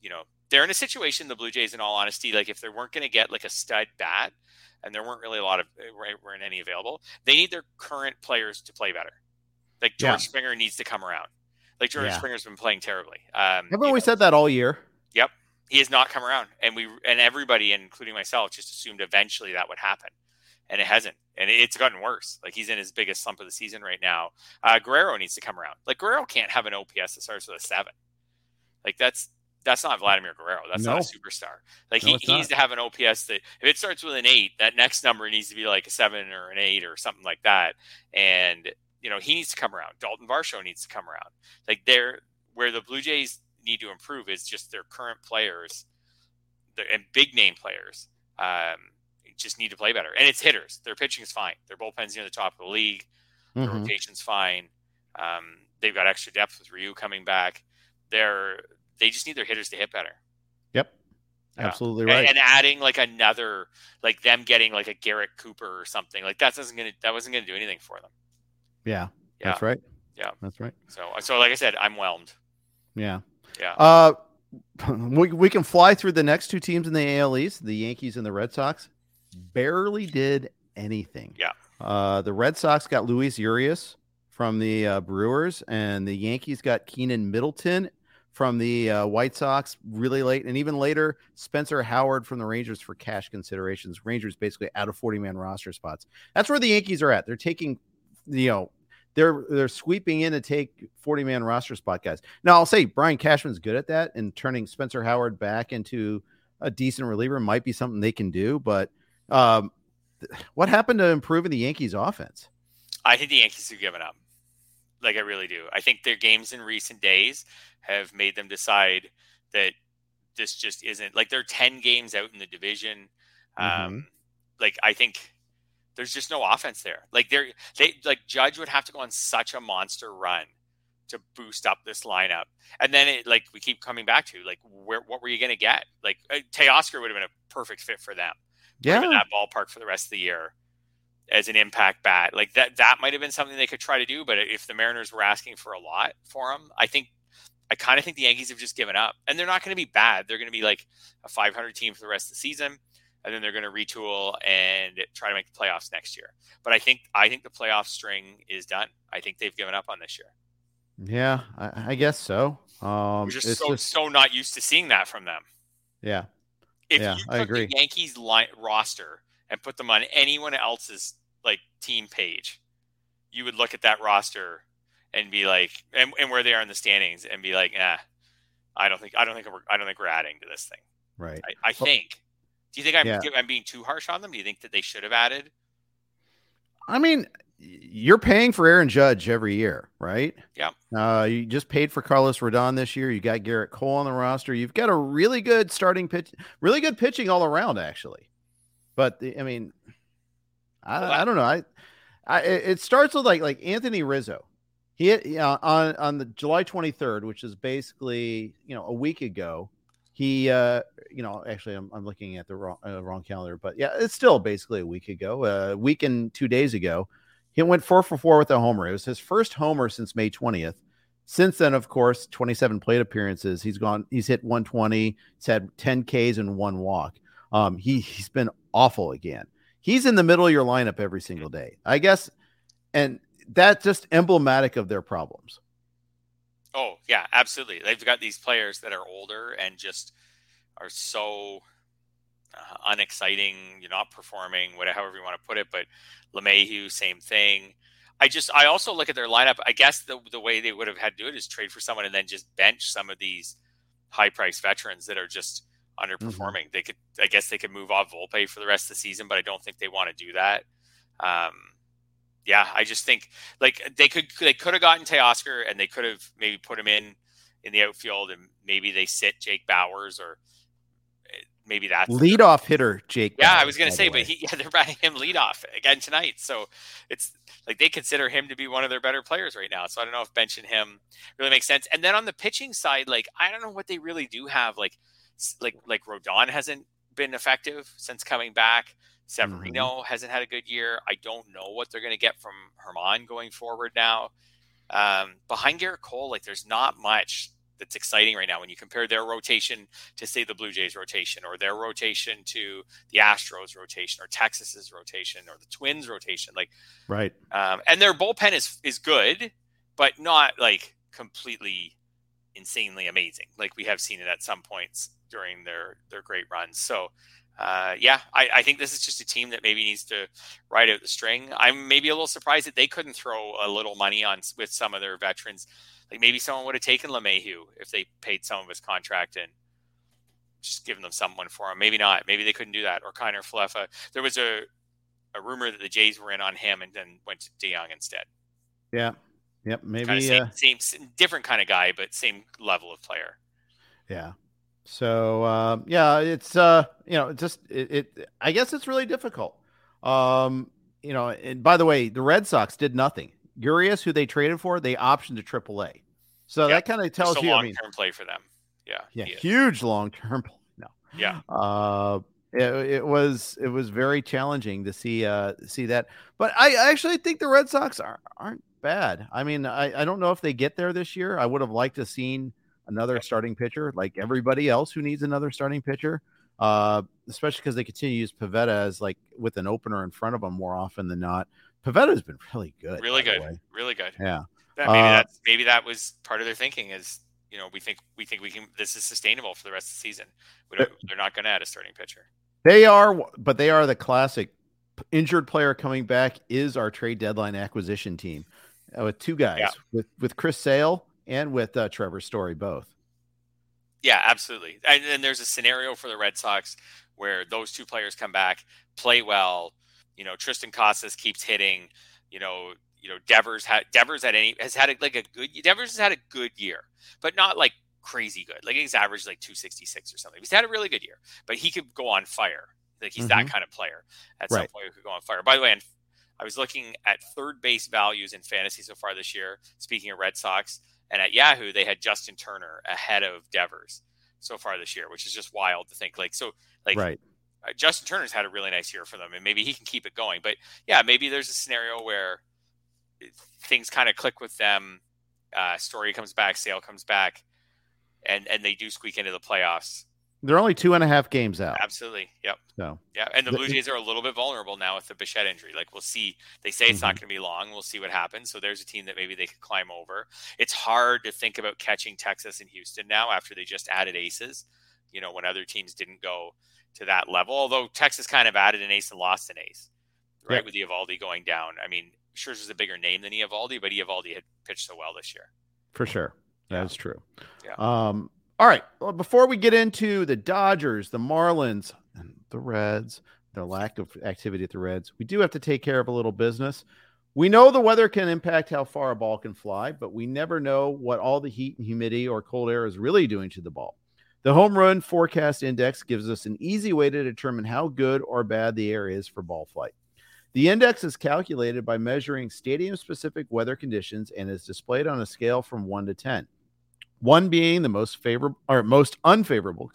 You know, they're in a situation, the Blue Jays, in all honesty, like if they weren't going to get like a stud bat, and there weren't really a lot of weren't any available. They need their current players to play better. Like George Springer needs to come around. Like George Springer's been playing terribly. Haven't we said that all year? Yep, he has not come around, and everybody, including myself, just assumed eventually that would happen, and it hasn't. And it's gotten worse. Like he's in his biggest slump of the season right now. Guerrero needs to come around. Like Guerrero can't have an OPS that starts with a 7. Like that's not Vladimir Guerrero. That's not a superstar. Like he needs to have an OPS that if it starts with an 8, that next number needs to be like a 7 or an 8 or something like that. And, you know, he needs to come around. Dalton Varsho needs to come around. Like where the Blue Jays need to improve is just their current players and big name players just need to play better. And it's hitters. Their pitching is fine. Their bullpen's near the top of the league. Their rotation's fine. They've got extra depth with Ryu coming back. They just need their hitters to hit better. Yep. Absolutely right. And adding like another, like them getting like a Garrett Cooper or something like that wasn't going to do anything for them. Yeah. That's right. Yeah. That's right. So like I said, I'm whelmed. Yeah. Yeah. We can fly through the next two teams in the AL East, the Yankees and the Red Sox barely did anything. Yeah. The Red Sox got Luis Urias from the Brewers and the Yankees got Keenan Middleton from the White Sox really late. And even later, Spencer Howard from the Rangers for cash considerations. Rangers basically out of 40-man roster spots. That's where the Yankees are at. They're taking, you know, they're sweeping in to take 40-man roster spot guys. Now, I'll say Brian Cashman's good at that, and turning Spencer Howard back into a decent reliever might be something they can do. But what happened to improving the Yankees' offense? I think the Yankees have given up. Like I really do. I think their games in recent days have made them decide that this just isn't, like, they're 10 games out in the division. Like, I think there's just no offense there. Like, they like Judge would have to go on such a monster run to boost up this lineup. And then it, like, we keep coming back to, like, where, what were you going to get? Like, Teoscar would have been a perfect fit for them. Yeah. In that ballpark for the rest of the year as an impact bat. Like, that might've been something they could try to do. But if the Mariners were asking for a lot for him, I kind of think the Yankees have just given up, and they're not going to be bad. They're going to be like a 500 team for the rest of the season. And then they're going to retool and try to make the playoffs next year. But I think the playoff string is done. I think they've given up on this year. Yeah, I guess so. We're just so not used to seeing that from them. Yeah. If you took the Yankees roster and put them on anyone else's, like, team page, you would look at that roster and be like, and where they are in the standings, and be like, I don't think we're adding to this thing. Right. I think. Do you think I'm being too harsh on them? Do you think that they should have added? I mean, you're paying for Aaron Judge every year, right? Yeah. You just paid for Carlos Rodon this year. You got Garrett Cole on the roster. You've got a really good starting pitch, really good pitching all around, actually. But I don't know. It starts with like Anthony Rizzo. On the July 23rd, which is basically, a week ago, he, actually I'm looking at the wrong calendar, but yeah, it's still basically a week ago, a week and 2 days ago. He went 4-for-4 with a homer. It was his first homer since May 20th. Since then, of course, 27 plate appearances. He's hit 120. He's had 10 Ks and one walk. He's been awful again. He's in the middle of your lineup every single day, I guess. And that's just emblematic of their problems. Oh yeah, absolutely. They've got these players that are older and just are so unexciting. You're not performing, whatever, however you want to put it. But LeMahieu, same thing. I also look at their lineup. I guess the way they would have had to do it is trade for someone and then just bench some of these high priced veterans that are just underperforming. Mm-hmm. I guess they could move off Volpe for the rest of the season, but I don't think they want to do that. Yeah, I just think, like, they could have gotten Teoscar, and they could have maybe put him in the outfield, and maybe they sit Jake Bowers, or maybe that's leadoff hitter Jake. Yeah, Bowers, I was gonna say, but they're batting him leadoff again tonight, so it's like they consider him to be one of their better players right now. So I don't know if benching him really makes sense. And then on the pitching side, like, I don't know what they really do have. Like Rodon hasn't been effective since coming back. Severino hasn't had a good year. I don't know what they're going to get from Herman going forward now. Behind Garrett Cole, like, there's not much that's exciting right now. When you compare their rotation to, say, the Blue Jays rotation, or their rotation to the Astros rotation, or Texas's rotation, or the Twins rotation, like, right. And their bullpen is good, but not like completely insanely amazing, like we have seen it at some points during their great runs. So. I think this is just a team that maybe needs to ride out the string. I'm maybe a little surprised that they couldn't throw a little money on with some of their veterans. Like, maybe someone would have taken LeMahieu if they paid some of his contract and just given them someone for him. Maybe not. Maybe they couldn't do that. Or Kiner Falefa. There was a rumor that the Jays were in on him and then went to DeYoung instead. Yeah. Yep. Maybe kind of same different kind of guy, but same level of player. Yeah. So, it's, just, I guess it's really difficult. And by the way, the Red Sox did nothing. Gurriel, who they traded for, they optioned to AAA. So that kind of tells you, long-term play for them. Yeah. Huge long-term. No. Yeah. It was very challenging to see that, but I actually think the Red Sox aren't bad. I mean, I don't know if they get there this year. I would have liked to seen another starting pitcher, like everybody else who needs another starting pitcher, especially because they continue to use Pivetta as, like, with an opener in front of them more often than not. Pivetta's been really good. Really good. Yeah. Maybe that was part of their thinking is, we think we can, this is sustainable for the rest of the season. They're not going to add a starting pitcher. They are the classic injured player coming back is our trade deadline acquisition team with two guys with Chris Sale. And with Trevor Story, both. Yeah, absolutely. And then there's a scenario for the Red Sox where those two players come back, play well. Tristan Casas keeps hitting. Devers has had a good year, but not like crazy good. Like he's averaged like 266 or something. He's had a really good year, but he could go on fire. Like he's that kind of player at some point who could go on fire. By the way, and I was looking at third base values in fantasy so far this year, speaking of Red Sox, and at Yahoo, they had Justin Turner ahead of Devers so far this year, which is just wild to think. Like, so like Justin Turner's had a really nice year for them, and maybe he can keep it going, but yeah, maybe there's a scenario where things kind of click with them. Story comes back, Sale comes back, and they do squeak into the playoffs. They're only 2.5 games out. Absolutely. Yep. So yeah. And the Blue Jays are a little bit vulnerable now with the Bichette injury. Like we'll see. They say it's not going to be long. We'll see what happens. So there's a team that maybe they could climb over. It's hard to think about catching Texas and Houston now after they just added aces, you know, when other teams didn't go to that level, although Texas kind of added an ace and lost an ace, right? With Eovaldi going down. I mean, Scherzer's a bigger name than Eovaldi, but Eovaldi had pitched so well this year. For sure. That's true. Yeah. All right, well, before we get into the Dodgers, the Marlins, and the Reds, the lack of activity at the Reds, we do have to take care of a little business. We know the weather can impact how far a ball can fly, but we never know what all the heat and humidity or cold air is really doing to the ball. The Home Run Forecast Index gives us an easy way to determine how good or bad the air is for ball flight. The index is calculated by measuring stadium-specific weather conditions and is displayed on a scale from 1 to 10. One being the most favorable or most unfavorable,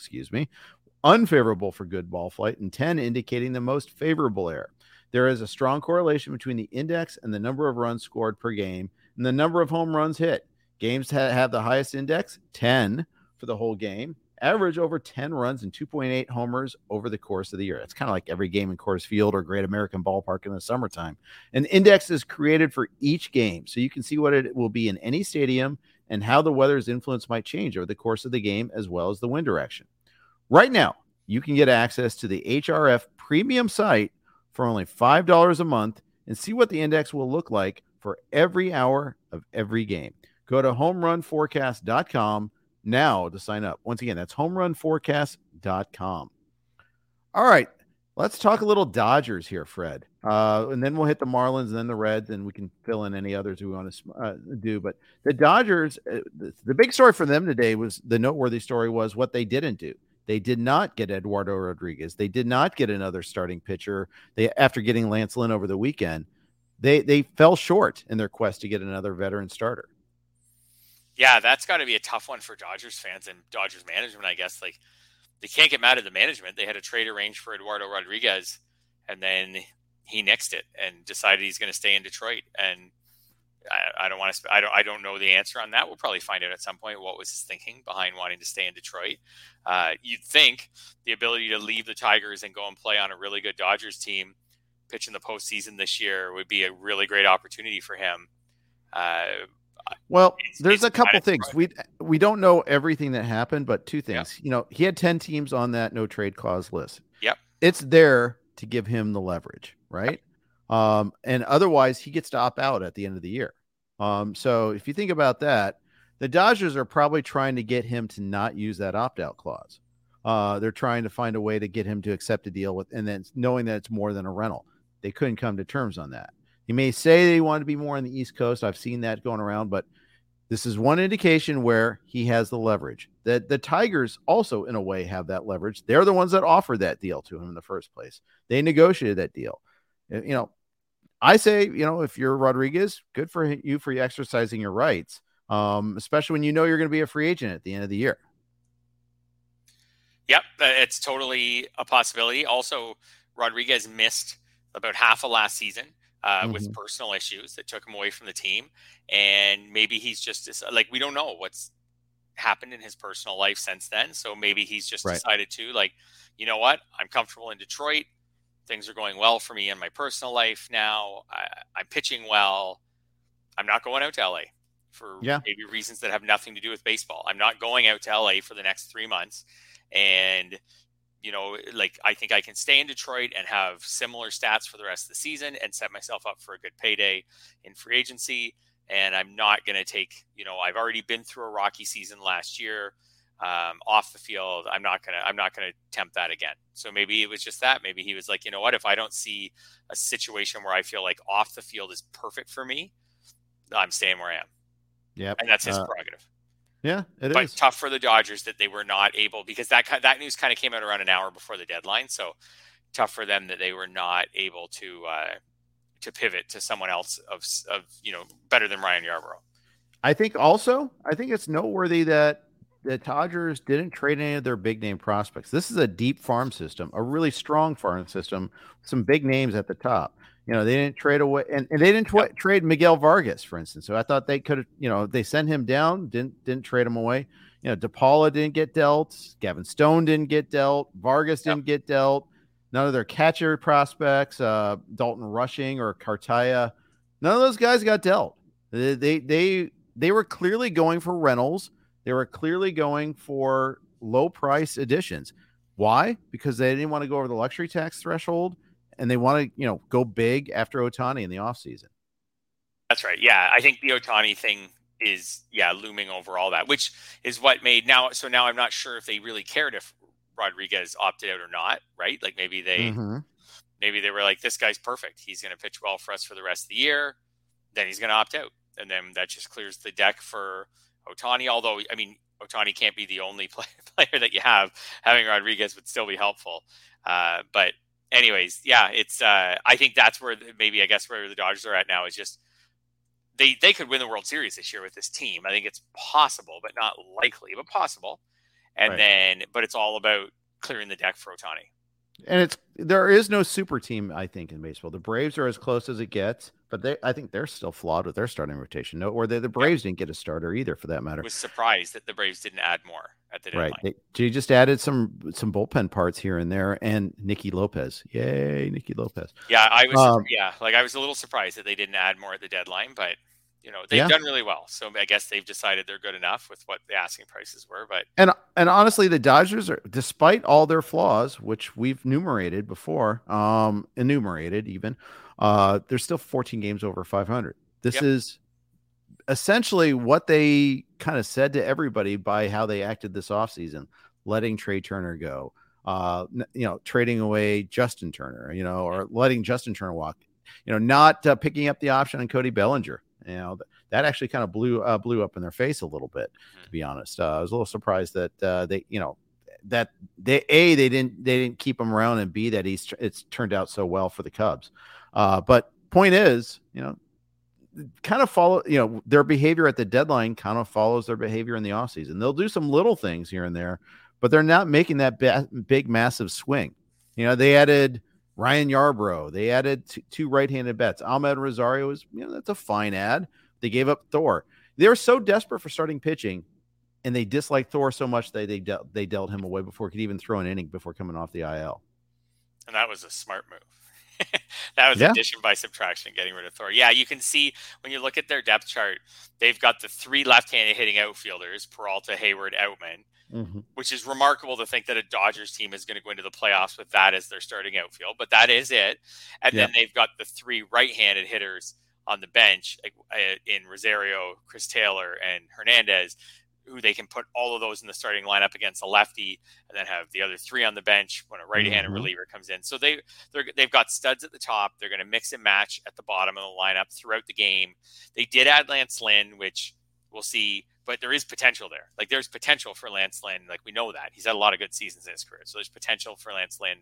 unfavorable for good ball flight, and 10 indicating the most favorable air. There is a strong correlation between the index and the number of runs scored per game and the number of home runs hit. Games that have the highest index, 10 for the whole game, average over 10 runs and 2.8 homers over the course of the year. It's kind of like every game in Coors Field or Great American Ballpark in the summertime. An index is created for each game, so you can see what it will be in any stadium and how the weather's influence might change over the course of the game, as well as the wind direction. Right now, you can get access to the HRF premium site for only $5 a month and see what the index will look like for every hour of every game. Go to homerunforecast.com now to sign up. Once again, that's homerunforecast.com. All right, let's talk a little Dodgers here, Fred. And then we'll hit the Marlins and then the Reds, and we can fill in any others we want to do. But the Dodgers, the big story for them today was the noteworthy story was what they didn't do. They did not get Eduardo Rodriguez. They did not get another starting pitcher. They, after getting Lance Lynn over the weekend, they fell short in their quest to get another veteran starter. Yeah, that's got to be a tough one for Dodgers fans and Dodgers management, I guess. Like, they can't get mad at the management. They had a trade arranged for Eduardo Rodriguez, and then he nixed it and decided he's going to stay in Detroit. And I don't want to. I don't know the answer on that. We'll probably find out at some point what was his thinking behind wanting to stay in Detroit. You'd think the ability to leave the Tigers and go and play on a really good Dodgers team, pitch in the postseason this year, would be a really great opportunity for him. Well, there's a couple things. We don't know everything that happened, but two things. Yeah. You know, he had 10 teams on that no trade clause list. Yep, it's there to give him the leverage, right? Yep. And otherwise, he gets to opt out at the end of the year. So if you think about that, the Dodgers are probably trying to get him to not use that opt-out clause. They're trying to find a way to get him to accept a deal with, and then knowing that it's more than a rental. They couldn't come to terms on that. He may say they want to be more on the East Coast. I've seen that going around, but this is one indication where he has the leverage. That the Tigers also, in a way, have that leverage. They're the ones that offered that deal to him in the first place. They negotiated that deal. You know, I say, you know, if you're Rodriguez, good for you for exercising your rights, especially when you know you're going to be a free agent at the end of the year. Yep, it's totally a possibility. Also, Rodriguez missed about half of last season. With personal issues that took him away from the team. And maybe he's just like, we don't know what's happened in his personal life since then. So maybe he's just decided to, like, you know what? I'm comfortable in Detroit. Things are going well for me in my personal life now. I'm pitching well. I'm not going out to LA for maybe reasons that have nothing to do with baseball. I'm not going out to LA for the next 3 months. And you know, like, I think I can stay in Detroit and have similar stats for the rest of the season and set myself up for a good payday in free agency. And I'm not going to take, you know, I've already been through a rocky season last year off the field. I'm not going to tempt that again. So maybe it was just that. Maybe he was like, you know what, if I don't see a situation where I feel like off the field is perfect for me, I'm staying where I am. Yeah. And that's his prerogative. Yeah, it but is tough for the Dodgers that they were not able, because that news kind of came out around an hour before the deadline. So tough for them that they were not able to pivot to someone else of better than Ryan Yarbrough. I think it's noteworthy that the Dodgers didn't trade any of their big name prospects. This is a deep farm system, a really strong farm system, some big names at the top. They didn't trade away, and they didn't trade Miguel Vargas, for instance. So I thought they could have, they sent him down, didn't trade him away. DePaula didn't get dealt. Gavin Stone didn't get dealt. Vargas didn't get dealt. None of their catcher prospects, Dalton Rushing or Cartaya, none of those guys got dealt. They were clearly going for rentals. They were clearly going for low price additions. Why? Because they didn't want to go over the luxury tax threshold. And they want to, go big after Ohtani in the offseason. That's right. Yeah, I think the Ohtani thing is, looming over all that, which is what made now. So now I'm not sure if they really cared if Rodriguez opted out or not, right? Like maybe they were like, this guy's perfect. He's going to pitch well for us for the rest of the year. Then he's going to opt out. And then that just clears the deck for Ohtani. Although, I mean, Ohtani can't be the only player that you have. Having Rodriguez would still be helpful. But anyways, it's. I think that's where where the Dodgers are at now is just they could win the World Series this year with this team. I think it's possible, but not likely, but possible. And right. But it's all about clearing the deck for Ohtani. And there is no super team, I think, in baseball. The Braves are as close as it gets, but I think they're still flawed with their starting rotation. No, or the Braves didn't get a starter either, for that matter. I was surprised that the Braves didn't add more at the deadline. Right, they just added some bullpen parts here and there, and Nicky Lopez. Yay, Nicky Lopez. Yeah, I was. I was a little surprised that they didn't add more at the deadline, but. They've done really well. So I guess they've decided they're good enough with what the asking prices were. But and honestly, the Dodgers are, despite all their flaws, which we've enumerated before, they're still 14 games over 500. This is essentially what they kind of said to everybody by how they acted this offseason, letting Trey Turner go, trading away Justin Turner, or letting Justin Turner walk, not picking up the option on Cody Bellinger. That actually kind of blew up in their face a little bit, to be honest. I was a little surprised that they didn't keep him around, and B, that it's turned out so well for the Cubs. But point is, kind of follow, their behavior at the deadline kind of follows their behavior in the offseason. They'll do some little things here and there, but they're not making that big, massive swing. They added Ryan Yarbrough. They added two right-handed bats. Ahmed Rosario is, that's a fine ad. They gave up Thor. They were so desperate for starting pitching, and they disliked Thor so much that they dealt him away before he could even throw an inning before coming off the IL. And that was a smart move. That was addition by subtraction, getting rid of Thor. Yeah, you can see when you look at their depth chart, they've got the three left-handed hitting outfielders, Peralta, Hayward, Outman. Mm-hmm. Which is remarkable to think that a Dodgers team is going to go into the playoffs with that as their starting outfield, but that is it. And then they've got the three right-handed hitters on the bench in Rosario, Chris Taylor, and Hernandez, who they can put all of those in the starting lineup against a lefty, and then have the other three on the bench when a right-handed reliever comes in. So they've got studs at the top. They're going to mix and match at the bottom of the lineup throughout the game. They did add Lance Lynn, which we'll see. But there is potential there. Like, there's potential for Lance Lynn. Like, we know that. He's had a lot of good seasons in his career. So there's potential for Lance Lynn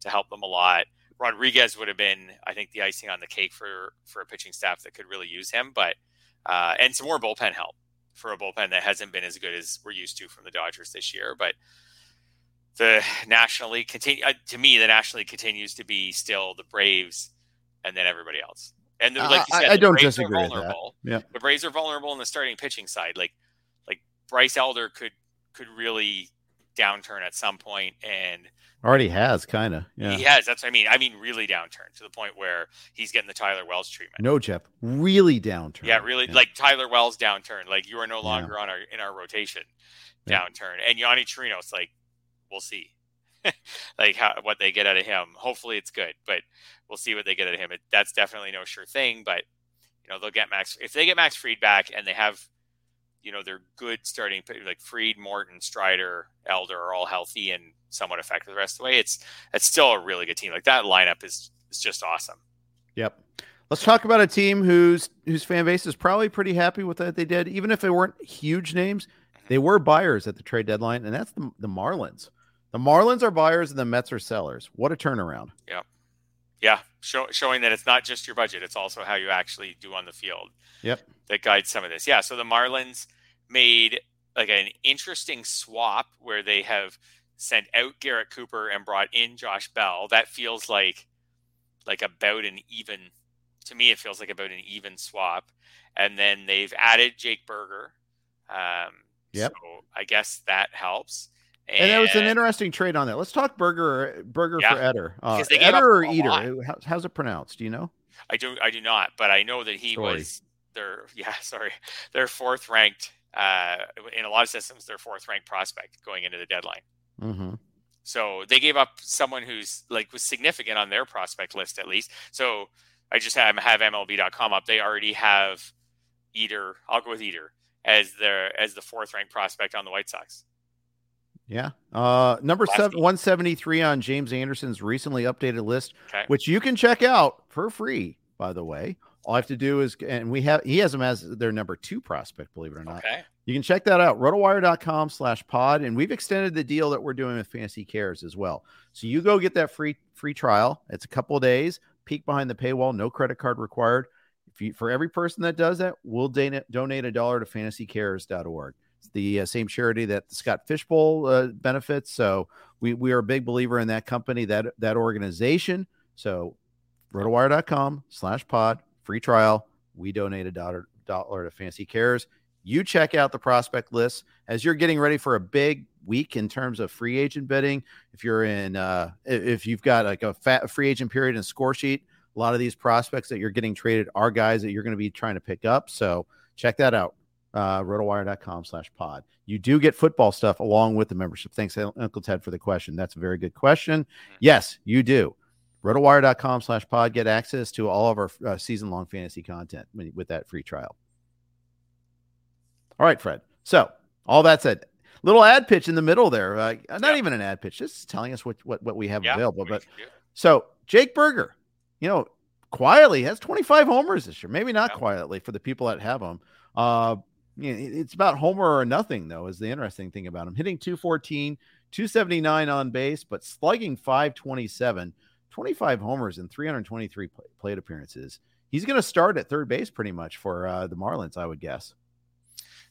to help them a lot. Rodriguez would have been, I think, the icing on the cake for a pitching staff that could really use him. But and some more bullpen help for a bullpen that hasn't been as good as we're used to from the Dodgers this year. But the National League the National League continues to be still the Braves and then everybody else. And like you said, I don't disagree with that. Yeah. The Braves are vulnerable in the starting pitching side. Like Bryce Elder could really downturn at some point, and already has kind of. Yeah, he has. That's what I mean. I mean, really downturn to the point where he's getting the Tyler Wells treatment. No, Jeff, really downturn. Yeah, really like Tyler Wells downturn. Like, you are no longer on our rotation. Downturn. And Yanni Chirinos, like, we'll see. Like what they get out of him. Hopefully it's good, but we'll see what they get out of him. That's definitely no sure thing, but they'll get Max. If they get Max Fried back and they have, they're good starting, like Fried, Morton, Strider, Elder are all healthy and somewhat effective the rest of the way. It's still a really good team. Like, that lineup is just awesome. Yep. Let's talk about a team whose fan base is probably pretty happy with what they did. Even if they weren't huge names, They were buyers at the trade deadline, and that's the Marlins. The Marlins are buyers and the Mets are sellers. What a turnaround. Yeah. Yeah. Showing that it's not just your budget. It's also how you actually do on the field. Yep. That guides some of this. Yeah. So the Marlins made like an interesting swap where they have sent out Garrett Cooper and brought in Josh Bell. That feels like about an even, to me, it feels like about an even swap. And then they've added Jake Berger. Yep. So I guess that helps. And it was an interesting trade on that. Let's talk Berger for Eder. Eder. How's it pronounced? Do you know? I do not, but I know that he was their fourth ranked, in a lot of systems, their fourth ranked prospect going into the deadline. Mm-hmm. So they gave up someone who's like was significant on their prospect list, at least. So I just have MLB.com up. They already have Eder. I'll go with Eder as the fourth ranked prospect on the White Sox. Yeah. Number 173 on James Anderson's recently updated list, okay, which you can check out for free, by the way. All I have to do is, and he has them as their number 2 prospect, believe it or not. Okay. You can check that out, rotowire.com/pod. And we've extended the deal that we're doing with Fantasy Cares as well. So you go get that free trial. It's a couple of days, peek behind the paywall, no credit card required. For every person that does that, we'll donate $1 to fantasycares.org. The same charity that the Scott Fishbowl benefits. So we are a big believer in that company, that organization. So rotowire.com/pod, free trial. We donate $1 to Fantasy Cares. You check out the prospect list as you're getting ready for a big week in terms of free agent bidding. If you're in, if you've got like a free agent period and score sheet, a lot of these prospects that you're getting traded are guys that you're going to be trying to pick up. So check that out. Rotowire.com/pod. You do get football stuff along with the membership. Thanks, Uncle Ted, for the question. That's a very good question. Yes, you do. Rotowire.com/pod. Get access to all of our season-long fantasy content with that free trial. All right, Fred. So all that said, little ad pitch in the middle there. Not even an ad pitch. Just telling us what we have available. But so Jake Berger, quietly has 25 homers this year. Maybe not quietly for the people that have them. It's about homer or nothing, though, is the interesting thing about him. Hitting 214, 279 on base, but slugging 527, 25 homers and 323 plate appearances. He's going to start at third base pretty much for the Marlins, I would guess.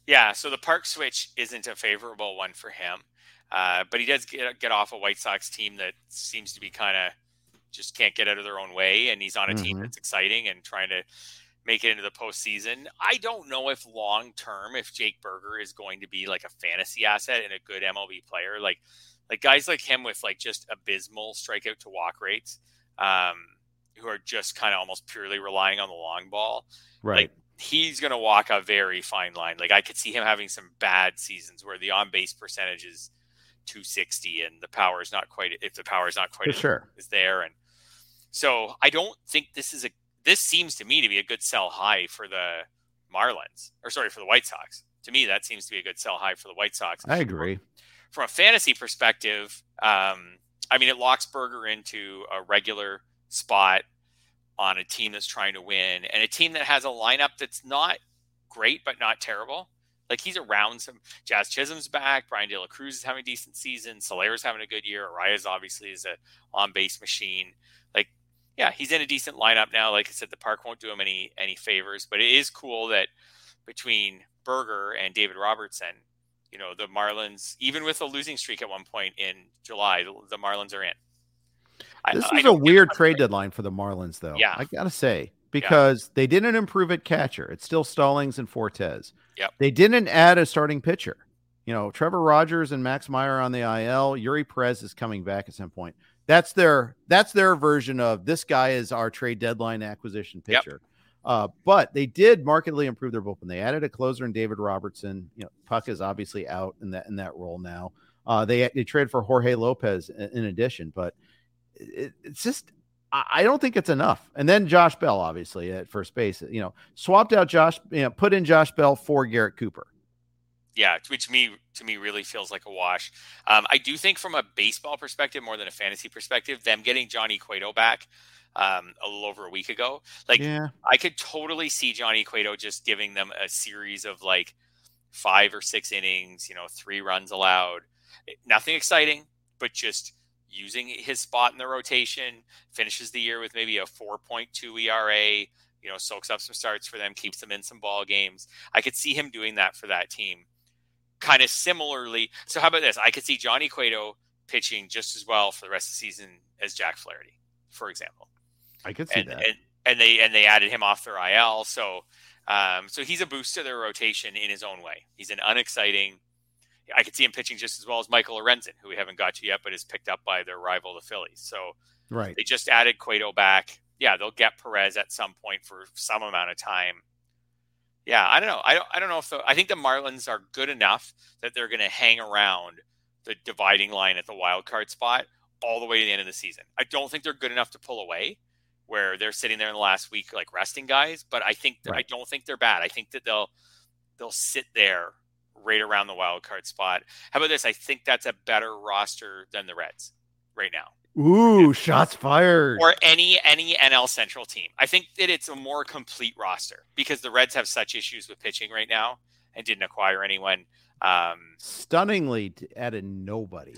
Yeah, so the park switch isn't a favorable one for him, but he does get off a White Sox team that seems to be kind of just can't get out of their own way, and he's on a team that's exciting and trying to make it into the postseason. I don't know if long-term, if Jake Berger is going to be like a fantasy asset and a good MLB player, like guys like him with like just abysmal strikeout to walk rates, who are just kind of almost purely relying on the long ball. Right. Like he's going to walk a very fine line. Like I could see him having some bad seasons where the on-base percentage is 260 and the power is not quite, if the power is not quite is there. And so I don't think this seems to me to be a good sell high for the Marlins, or sorry, for the White Sox. To me, that seems to be a good sell high for the White Sox. I agree. From a fantasy perspective, it locks Berger into a regular spot on a team that's trying to win and a team that has a lineup that's not great, but not terrible. Like he's around some Jazz Chisholm's back. Brian De La Cruz is having a decent season. Solera's having a good year. Arias obviously is a on-base machine. Yeah, he's in a decent lineup now. Like I said, the park won't do him any favors, but it is cool that between Berger and David Robertson, the Marlins, even with a losing streak at one point in July, the Marlins are in. This is a weird trade deadline for the Marlins, though. Yeah, I got to say, because they didn't improve at catcher. It's still Stallings and Fortes. Yep. They didn't add a starting pitcher. Trevor Rogers and Max Meyer on the IL. Yuri Perez is coming back at some point. That's their version of this guy is our trade deadline acquisition pitcher. Yep. But they did markedly improve their bullpen. They added a closer in David Robertson. Puck is obviously out in that role now. They traded for Jorge Lopez in addition, but it's just I don't think it's enough. And then Josh Bell, obviously at first base, swapped out Josh, put in Josh Bell for Garrett Cooper. Yeah, which to me really feels like a wash. I do think from a baseball perspective, more than a fantasy perspective, them getting Johnny Cueto back a little over a week ago. I could totally see Johnny Cueto just giving them a series of like 5 or 6 innings, 3 runs allowed. Nothing exciting, but just using his spot in the rotation, finishes the year with maybe a 4.2 ERA, soaks up some starts for them, keeps them in some ball games. I could see him doing that for that team. Kind of similarly. So how about this? I could see Johnny Cueto pitching just as well for the rest of the season as Jack Flaherty, for example. I could see that. And they added him off their IL. So he's a boost to their rotation in his own way. He's an unexciting. I could see him pitching just as well as Michael Lorenzen, who we haven't got to yet, but is picked up by their rival, the Phillies. So right. They just added Cueto back. Yeah, they'll get Perez at some point for some amount of time. Yeah, I don't know. I don't know if I think the Marlins are good enough that they're going to hang around the dividing line at the wild card spot all the way to the end of the season. I don't think they're good enough to pull away where they're sitting there in the last week like resting guys, but I think right. I don't think they're bad. I think that they'll sit there right around the wild card spot. How about this? I think that's a better roster than the Reds right now. Ooh, yeah. Shots fired. Or any NL Central team. I think that it's a more complete roster because the Reds have such issues with pitching right now and didn't acquire anyone. Stunningly added nobody.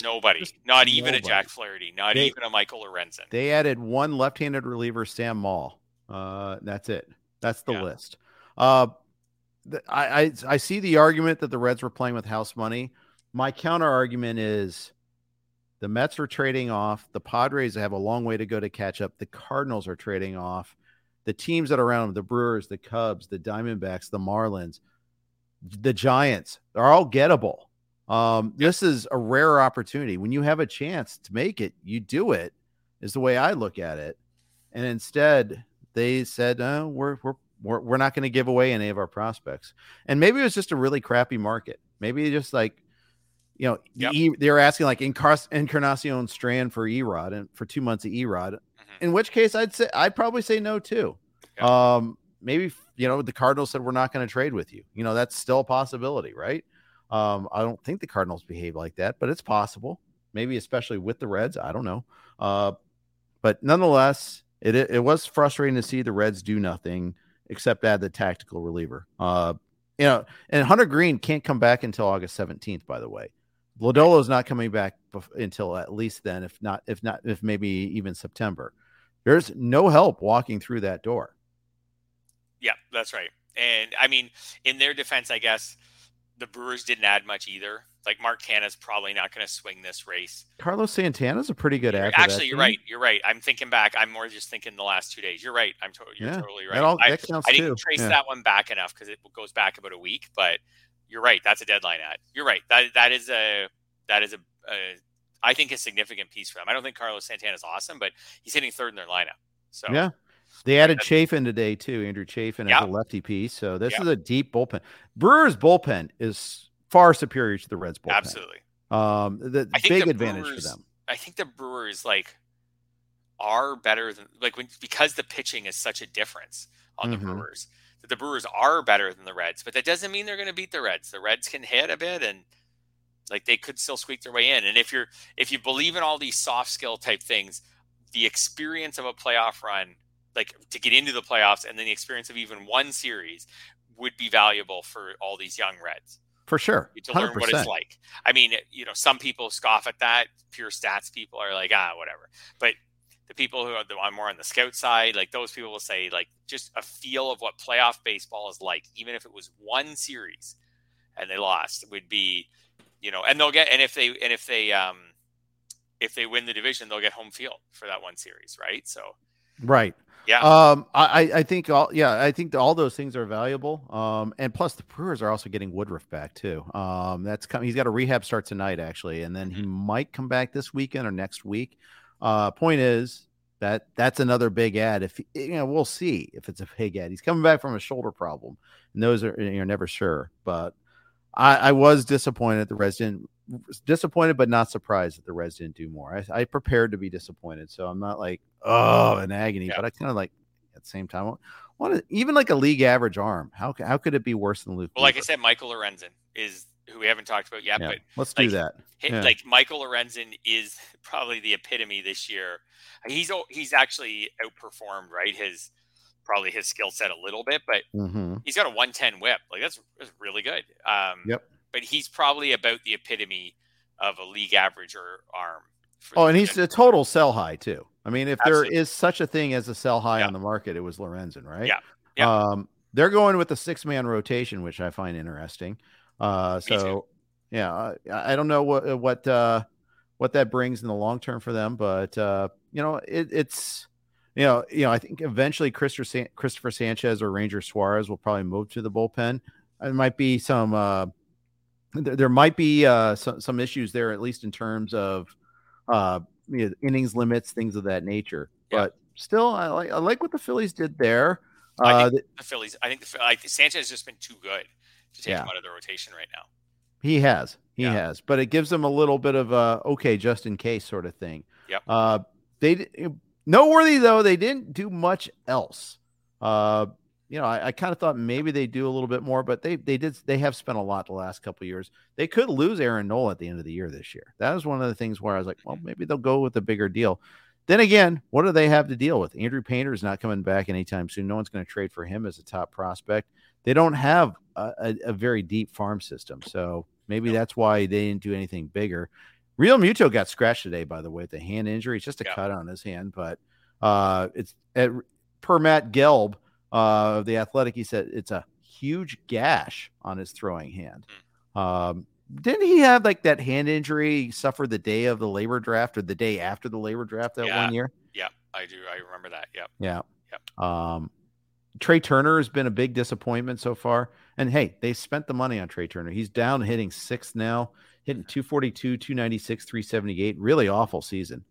Not even a Jack Flaherty, not even a Michael Lorenzen. They added one left-handed reliever, Sam Maul. That's it. That's the list. I see the argument that the Reds were playing with house money. My counter argument is the Mets are trading off. The Padres have a long way to go to catch up. The Cardinals are trading off. The teams that are around them, the Brewers, the Cubs, the Diamondbacks, the Marlins, the Giants, they're all gettable. This is a rare opportunity. When you have a chance to make it, you do it, is the way I look at it. And instead, they said, oh, we're not going to give away any of our prospects. And maybe it was just a really crappy market. Maybe just like, they're asking like Encarnacion Strand for Erod and for 2 months of Erod, in which case I'd probably say no too. Yep. Maybe, the Cardinals said, we're not going to trade with you. That's still a possibility, right? I don't think the Cardinals behave like that, but it's possible. Maybe especially with the Reds. I don't know. But nonetheless, it was frustrating to see the Reds do nothing except add the tactical reliever. And Hunter Green can't come back until August 17th, by the way. Lodolo's not coming back until at least then, if maybe even September. There's no help walking through that door. Yeah, that's right. And I mean, in their defense, I guess the Brewers didn't add much either. Like Mark Canha's probably not going to swing this race. Carlos Santana's a pretty good actor. Actually, you're right. I'm thinking back. I'm more just thinking the last 2 days. You're right. You're totally right. That counts I didn't trace that one back enough because it goes back about a week. But you're right. That's a deadline ad. You're right. That is I think a significant piece for them. I don't think Carlos Santana's awesome, but he's hitting third in their lineup. So yeah. They added Chafin today too, Andrew Chafin as a lefty piece. So this is a deep bullpen. Brewers bullpen is far superior to the Reds bullpen. Absolutely. The big advantage for them. I think the Brewers are better than because the pitching is such a difference on the Brewers. That the Brewers are better than the Reds, but that doesn't mean they're going to beat the Reds. The Reds can hit a bit and they could still squeak their way in. And if you believe in all these soft skill type things, the experience of a playoff run, to get into the playoffs and then the experience of even one series would be valuable for all these young Reds. For sure. 100%. To learn what it's like. I mean, some people scoff at that. Pure stats people are like, whatever. But the people who are more on the scout side, those people will say just a feel of what playoff baseball is like, even if it was one series and they lost, it would be, and they'll get, if they win the division, they'll get home field for that one series. Right. So, right. Yeah. I think all those things are valuable. And plus the Brewers are also getting Woodruff back too. That's coming. He's got a rehab start tonight actually. And then he might come back this weekend or next week. Point is that's another big ad. If we'll see if it's a big ad, he's coming back from a shoulder problem and those are, you're never sure, but I was disappointed. Disappointed, but not surprised that the Reds didn't do more. I prepared to be disappointed. So I'm not in agony, but I kind of at the same time, want to, even a league average arm. How could it be worse than Luke? Well, Weaver? Like I said, Michael Lorenzen is who we haven't talked about yet, but let's do that. Michael Lorenzen is probably the epitome this year. He's actually outperformed, right? His probably his skill set a little bit, but he's got a 110 whip. Like that's really good. But he's probably about the epitome of a league average or arm. And he's a total sell high too. I mean, if there is such a thing as a sell high on the market, it was Lorenzen, right? Yeah. They're going with the 6-man rotation, which I find interesting. I don't know what that brings in the long term for them, but it's I think eventually Christopher Sanchez or Ranger Suarez will probably move to the bullpen. There might be some some issues there, at least in terms of innings limits, things of that nature. Yeah. But still, I like what the Phillies did there. I think Sanchez has just been too good to take him out of the rotation right now. He has, but it gives them a little bit of a, just in case sort of thing. Yep. They noteworthy though. They didn't do much else. I kind of thought maybe they do a little bit more, but they have spent a lot the last couple of years. They could lose Aaron Nola at the end of the year this year. That was one of the things where I was like, well, maybe they'll go with a bigger deal. Then again, what do they have to deal with? Andrew Painter is not coming back anytime soon. No one's going to trade for him as a top prospect. They don't have a very deep farm system. So maybe that's why they didn't do anything bigger. Real Muto got scratched today, by the way, with a hand injury. It's just a cut on his hand. But per Matt Gelb of The Athletic, he said it's a huge gash on his throwing hand. Didn't he have like that hand injury he suffered the day of the labor draft or the day after the labor draft that 1 year? Yeah, I do. I remember that. Yep. Trey Turner has been a big disappointment so far. And hey, they spent the money on Trey Turner. He's down hitting sixth now, hitting 242, 296, 378. Really awful season.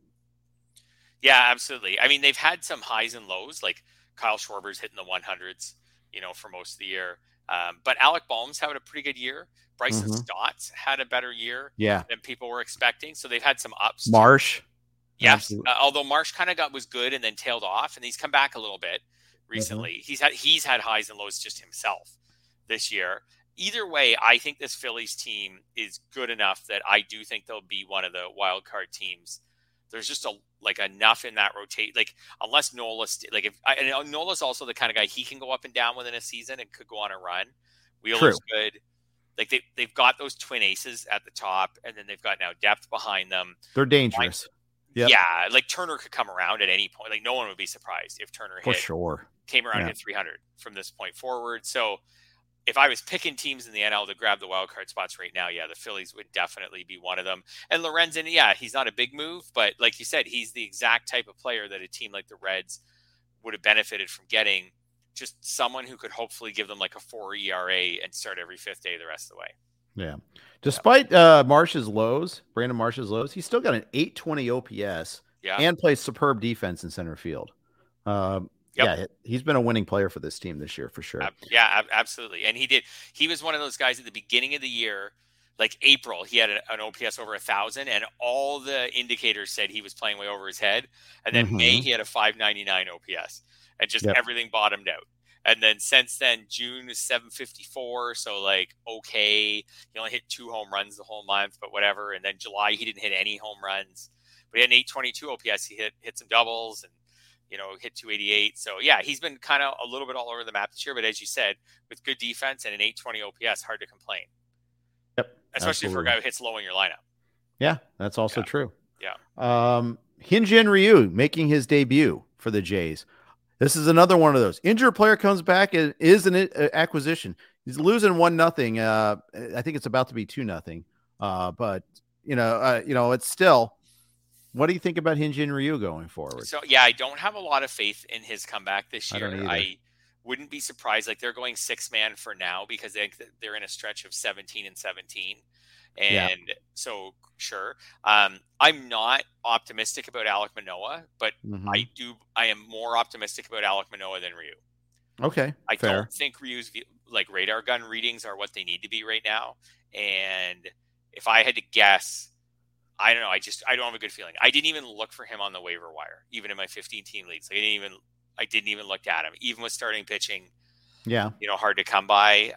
Yeah, absolutely. I mean, they've had some highs and lows, like Kyle Schwarber's hitting the 100s, for most of the year. But Alec Boehlm's having a pretty good year. Bryson Stott's had a better year than people were expecting. So they've had some ups. Marsh. Yes. Although Marsh kind of was good and then tailed off, and he's come back a little bit recently. He's had highs and lows just himself this year. Either way, I think this Phillies team is good enough that I do think they'll be one of the wild card teams. There's just enough in that rotate. Like unless Nola, and Nola's also the kind of guy, he can go up and down within a season and could go on a run. Wheeler's good. Like they've got those twin aces at the top, and then they've got now depth behind them. They're dangerous. Yeah. Like Turner could come around at any point. Like no one would be surprised if Turner came around and hit 300 from this point forward. So if I was picking teams in the NL to grab the wild card spots right now, the Phillies would definitely be one of them. And Lorenzen, he's not a big move, but like you said, he's the exact type of player that a team like the Reds would have benefited from getting. Just someone who could hopefully give them like a 4 ERA and start every fifth day the rest of the way. Yeah. Despite Brandon Marsh's lows, he's still got an 820 OPS and plays superb defense in center field. He's been a winning player for this team this year for sure. Absolutely. And he was one of those guys at the beginning of the year, like April, he had an OPS over 1,000 and all the indicators said he was playing way over his head. And then May he had a 599 OPS. And just everything bottomed out. And then since then, June is 754. So he only hit 2 home runs the whole month, but whatever. And then July, he didn't hit any home runs, but he had an 822 OPS. He hit some doubles and, hit 288. So he's been kind of a little bit all over the map this year, but as you said, with good defense and an 820 OPS, hard to complain. Yep. Especially for a guy who hits low in your lineup. Yeah. That's also true. Yeah. Hyunjin Ryu making his debut for the Jays. This is another one of those injured player comes back and is an acquisition. He's losing 1-0. I think it's about to be 2-0. But it's still, what do you think about Hyunjin Ryu going forward? So I don't have a lot of faith in his comeback this year. I wouldn't be surprised. Like they're going 6-man for now because they're in a stretch of 17-17. And so sure. I'm not optimistic about Alek Manoah, but I am more optimistic about Alek Manoah than Ryu. Okay. I don't think Ryu's radar gun readings are what they need to be right now. And if I had to guess, I don't know. I don't have a good feeling. I didn't even look for him on the waiver wire, even in my 15 team leads. I didn't even look at him, even with starting pitching. Yeah. Hard to come by.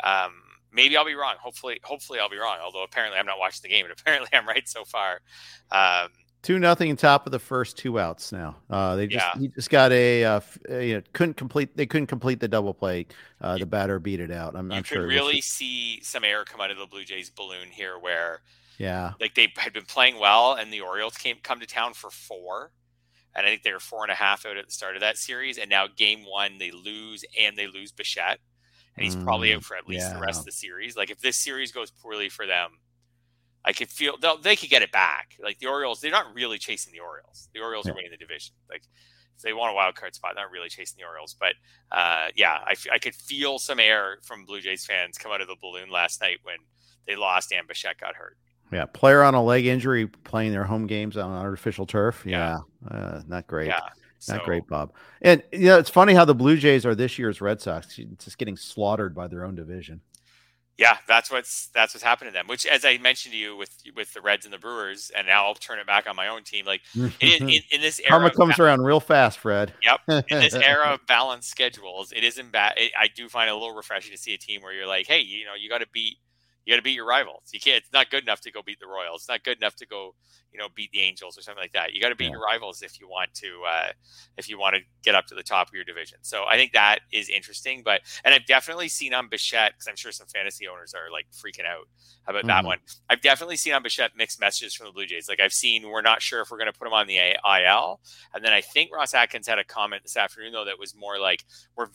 Maybe I'll be wrong. Hopefully I'll be wrong. Although apparently I'm not watching the game, and apparently I'm right so far. 2-0 in top of the first, two outs now. They couldn't complete the double play. The batter beat it out. You could really see some air come out of the Blue Jays balloon here where they had been playing well and the Orioles come to town for four. And I think they were 4.5 out at the start of that series. And now game one, they lose Bichette. And he's probably out for at least the rest of the series. Like if this series goes poorly for them, I could feel they could get it back. Like the Orioles, they're not really chasing the Orioles. The Orioles are winning the division. Like if they want a wild card spot, they're not really chasing the Orioles. But I could feel some air from Blue Jays fans come out of the balloon last night when they lost and Bichette got hurt. Yeah, player on a leg injury playing their home games on artificial turf. Yeah. Not great. Yeah. Not great, Bob. And it's funny how the Blue Jays are this year's Red Sox, just getting slaughtered by their own division. Yeah, that's what's happened to them. Which, as I mentioned to you, with the Reds and the Brewers, and now I'll turn it back on my own team. Like in this era, karma comes around real fast, Fred. Yep. In this era of balanced schedules, it isn't bad. I do find it a little refreshing to see a team where you're like, hey, you got to beat. You got to beat your rivals. You can't. It's not good enough to go beat the Royals. It's not good enough to go, beat the Angels or something like that. You got to beat your rivals if you want to get up to the top of your division. So I think that is interesting. And I've definitely seen on Bichette, because I'm sure some fantasy owners are like freaking out about that one. I've definitely seen on Bichette mixed messages from the Blue Jays. Like I've seen, we're not sure if we're going to put him on the IL. And then I think Ross Atkins had a comment this afternoon though that was more like, we're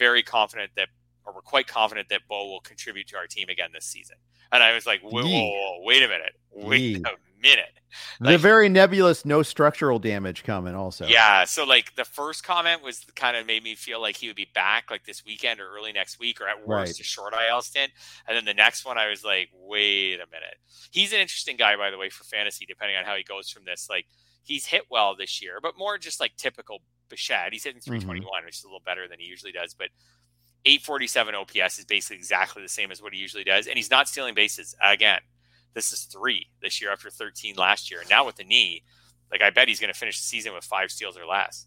quite confident that Bo will contribute to our team again this season. And I was like, whoa, wait a minute. Like, the very nebulous, no structural damage comment also. Yeah. So like the first comment was kind of made me feel like he would be back like this weekend or early next week or at worst a short IL stint. And then the next one, I was like, wait a minute. He's an interesting guy, by the way, for fantasy, depending on how he goes from this. Like he's hit well this year, but more just like typical Bichette. He's hitting 321, which is a little better than he usually does. But 847 OPS is basically exactly the same as what he usually does. And he's not stealing bases. Again, this is 3 this year after 13 last year. And now with the knee, like I bet he's going to finish the season with 5 steals or less.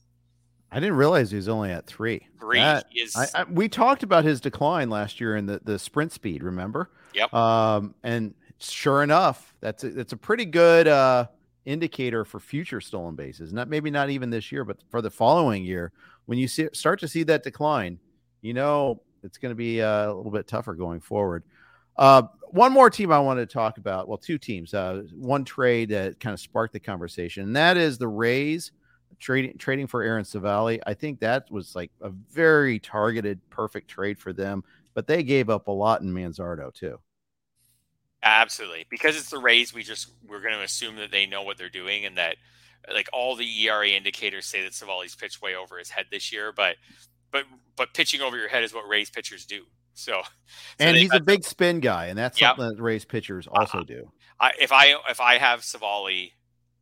I didn't realize he was only at 3. We talked about his decline last year in the sprint speed, remember? Yep. And sure enough, that's a pretty good indicator for future stolen bases. Maybe not even this year, but for the following year, when you start to see that decline, it's going to be a little bit tougher going forward. One more team I wanted to talk about. Well, two teams. One trade that kind of sparked the conversation, and that is the Rays trading for Aaron Savali. I think that was like a very targeted, perfect trade for them, but they gave up a lot in Manzardo too. Absolutely. Because it's the Rays, we're going to assume that they know what they're doing and that like all the ERA indicators say that Savali's pitched way over his head this year, But pitching over your head is what Rays pitchers do. So he's a big spin guy, and that's something that Rays pitchers also do. If I have Savali,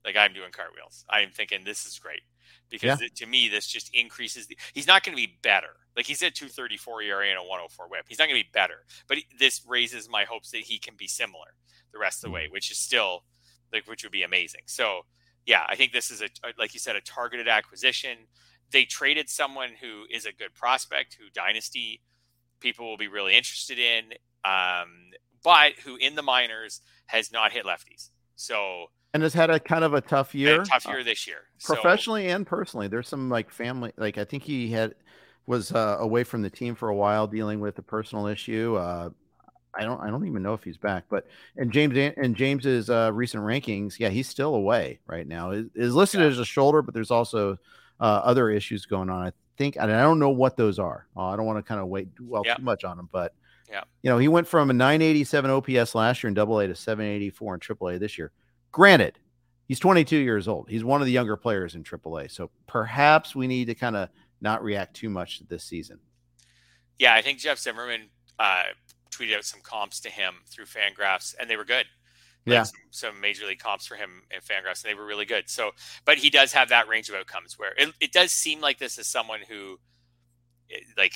like I'm doing cartwheels. I am thinking this is great because to me this just increases. He's not going to be better. Like he's at 2.34 ERA and a 1.04 WHIP. He's not going to be better, but this raises my hopes that he can be similar the rest of the way, which is still like which would be amazing. So yeah, I think this is like you said, a targeted acquisition. They traded someone who is a good prospect, who dynasty people will be really interested in, but who in the minors has not hit lefties. And has had a kind of a tough year. A tough year this year, professionally and personally. There's some like family, like I think he was away from the team for a while, dealing with a personal issue. I don't even know if he's back, but James's recent rankings, he's still away right now. Is listed as a shoulder, but there's also other issues going on, I think, and I don't know what those are. I don't want to kind of too much on him, but he went from a 987 OPS last year in AA to 784 in AAA this year. Granted, he's 22 years old. He's one of the younger players in AAA, so perhaps we need to kind of not react too much to this season. Yeah, I think Jeff Zimmerman tweeted out some comps to him through FanGraphs, and they were good. Some major league comps for him in Fangraphs, and they were really good. So, but he does have that range of outcomes where it does seem like this is someone who like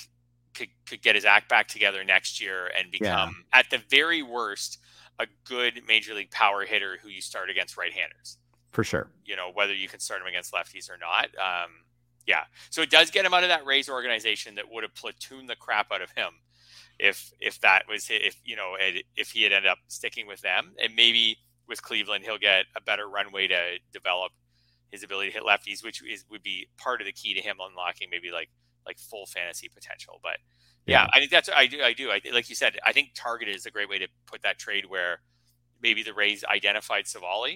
could get his act back together next year and become at the very worst, a good major league power hitter who you start against right-handers for sure. Whether you can start him against lefties or not. So it does get him out of that Rays organization that would have platooned the crap out of him. If that was if he had ended up sticking with them, and maybe with Cleveland, he'll get a better runway to develop his ability to hit lefties, which is would be part of the key to him unlocking maybe like full fantasy potential. But yeah, I think that's I do. Like you said, I think targeted is a great way to put that trade where maybe the Rays identified Sewald.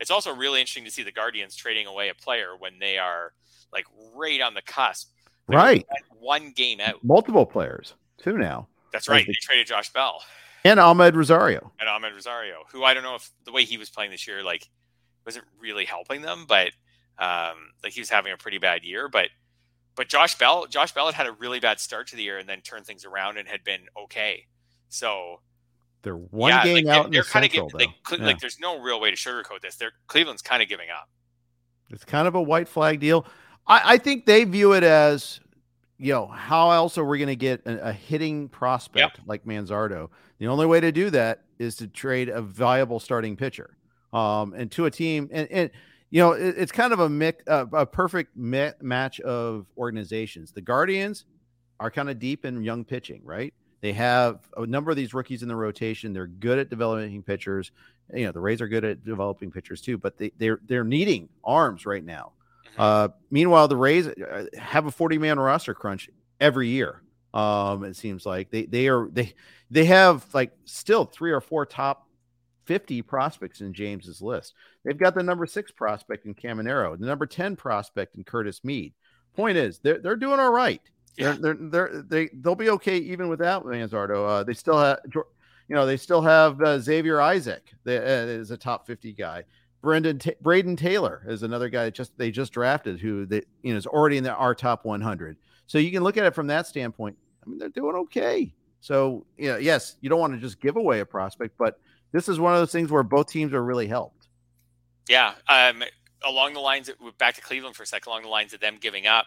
It's also really interesting to see the Guardians trading away a player when they are like right on the cusp. They're right. One game out. Multiple players. Two now. That's right. They traded Josh Bell. And Ahmed Rosario, who I don't know if the way he was playing this year, like wasn't really helping them, but like he was having a pretty bad year, but Josh Bell had a really bad start to the year and then turned things around and had been okay. So they're one game like, out in the Central, though. Like there's no real way to sugarcoat this. Cleveland's kind of giving up. It's kind of a white flag deal. I think they view it as, you know, how else are we going to get a hitting prospect like Manzardo? The only way to do that is to trade a viable starting pitcher and to a team. And you know, it's kind of a perfect match of organizations. The Guardians are kind of deep in young pitching, right? They have a number of these rookies in the rotation. They're good at developing pitchers. You know, the Rays are good at developing pitchers too, but they're needing arms right now. Meanwhile, the Rays have a 40-man roster crunch every year. It seems like they have like still three or four top 50 prospects in James's list. They've got the number 6 prospect in Caminero, the number 10 prospect in Curtis Mead. Point is, they're doing all right. Yeah. They'll be okay even without Manzardo. They still have, you know, Xavier Isaac. Is a top 50 guy. Braden Taylor is another guy they just drafted who is already in our top 100. So you can look at it from that standpoint. I mean, they're doing okay. So yeah, yes, you don't want to just give away a prospect, but this is one of those things where both teams are really helped. Yeah, along the lines back to Cleveland for a second, along the lines of them giving up,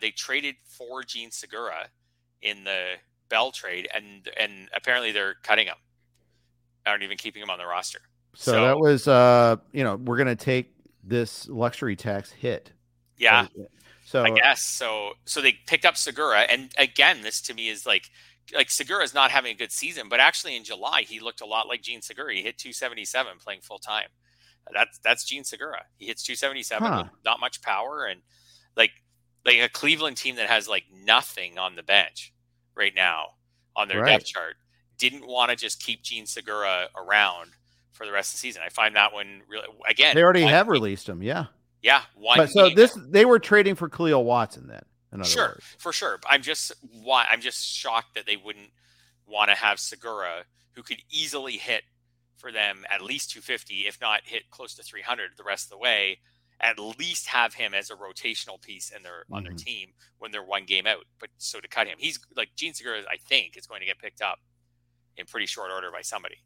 they traded for Gene Segura in the Bell trade, and apparently they're cutting him. Aren't even keeping him on the roster. So that was, we're going to take this luxury tax hit. Yeah. So I guess so they picked up Segura. And again, this to me is like Segura is not having a good season, but actually in July, he looked a lot like Gene Segura. He hit 277 playing full time. That's Gene Segura. He hits 277, with not much power. And like a Cleveland team that has like nothing on the bench right now on their depth chart, didn't want to just keep Gene Segura around for the rest of the season. I find that one really, again, they already have released him. Yeah. Yeah. They were trading for Khalil Watson then. For sure. I'm just shocked that they wouldn't want to have Segura, who could easily hit for them at least 250, if not hit close to 300 the rest of the way, at least have him as a rotational piece in their, on their team when they're one game out. But so to cut him, he's like Gene Segura, I think is going to get picked up in pretty short order by somebody.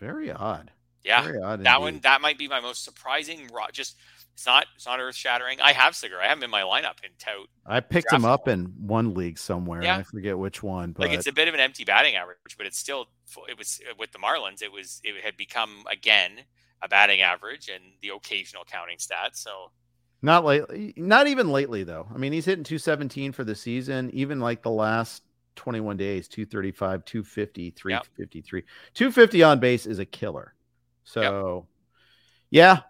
Very odd. Yeah, very odd that one. That might be my most surprising. Just it's not earth shattering. I have Segura. I have him in my lineup in tout. I picked him up in one league somewhere. Yeah. I forget which one. But like it's a bit of an empty batting average, but it's still. It was with the Marlins. It had become again a batting average and the occasional counting stat. So not lately. Not even lately though. I mean, he's hitting 217 for the season. Even like the last 21 days, 235, 250, 353, 250 on base is a killer. So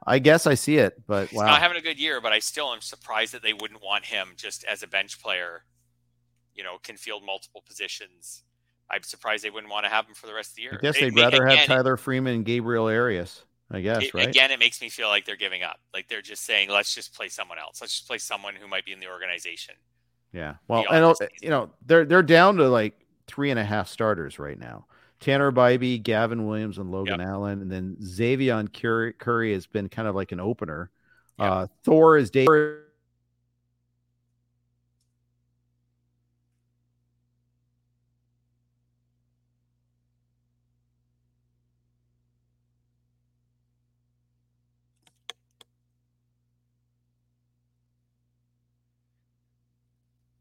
I guess I see it, but he's not having a good year, but I still am surprised that they wouldn't want him just as a bench player, you know, can field multiple positions. I'm surprised they wouldn't want to have him for the rest of the year. I guess they'd rather have Tyler Freeman and Gabriel Arias, I guess, right? Again, it makes me feel like they're giving up. Like they're just saying, let's just play someone else. Let's just play someone who might be in the organization. Yeah. Well, and you know, they're down to like 3.5 starters right now. Tanner Bybee, Gavin Williams, and Logan Allen. And then Xavion Curry has been kind of like an opener. Thor is David.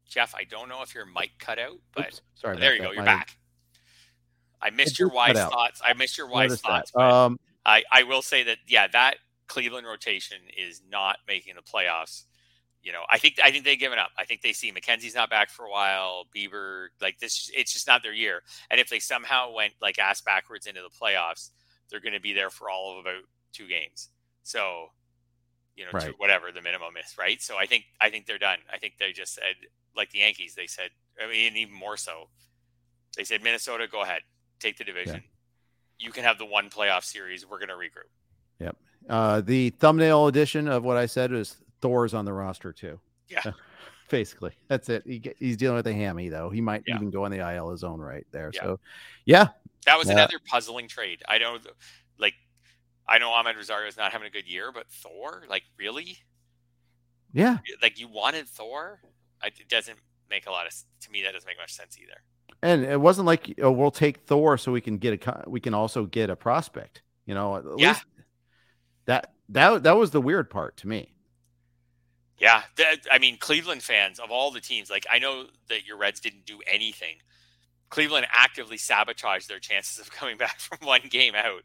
Jeff, I don't know if your mic cut out, but there you go. You're back. I missed your wise thoughts. I will say that, that Cleveland rotation is not making the playoffs. You know, I think they've given up. I think they see McKenzie's not back for a while. Bieber, like this, it's just not their year. And if they somehow went like ass backwards into the playoffs, they're going to be there for all of about 2 games. So right, to whatever the minimum is, right? So I think they're done. I think they just said, like the Yankees, they said, I mean, even more so, they said, Minnesota, go ahead, take the division. Yeah. You can have the one playoff series. We're going to regroup. Yep. The thumbnail edition of what I said is Thor's on the roster too. Yeah. Basically, that's it. He's dealing with a hammy, though. He might even go on the IL his own right there. Yeah. So, yeah. That was another puzzling trade. I know Ahmed Rosario is not having a good year, but Thor, like, really? Yeah. Like, you wanted Thor? It doesn't make a lot of, to me, that doesn't make much sense either. And it wasn't like, oh, we'll take Thor so we can also get a prospect. You know, at least that was the weird part to me. Yeah, I mean, Cleveland fans of all the teams, like, I know that your Reds didn't do anything. Cleveland actively sabotaged their chances of coming back from one game out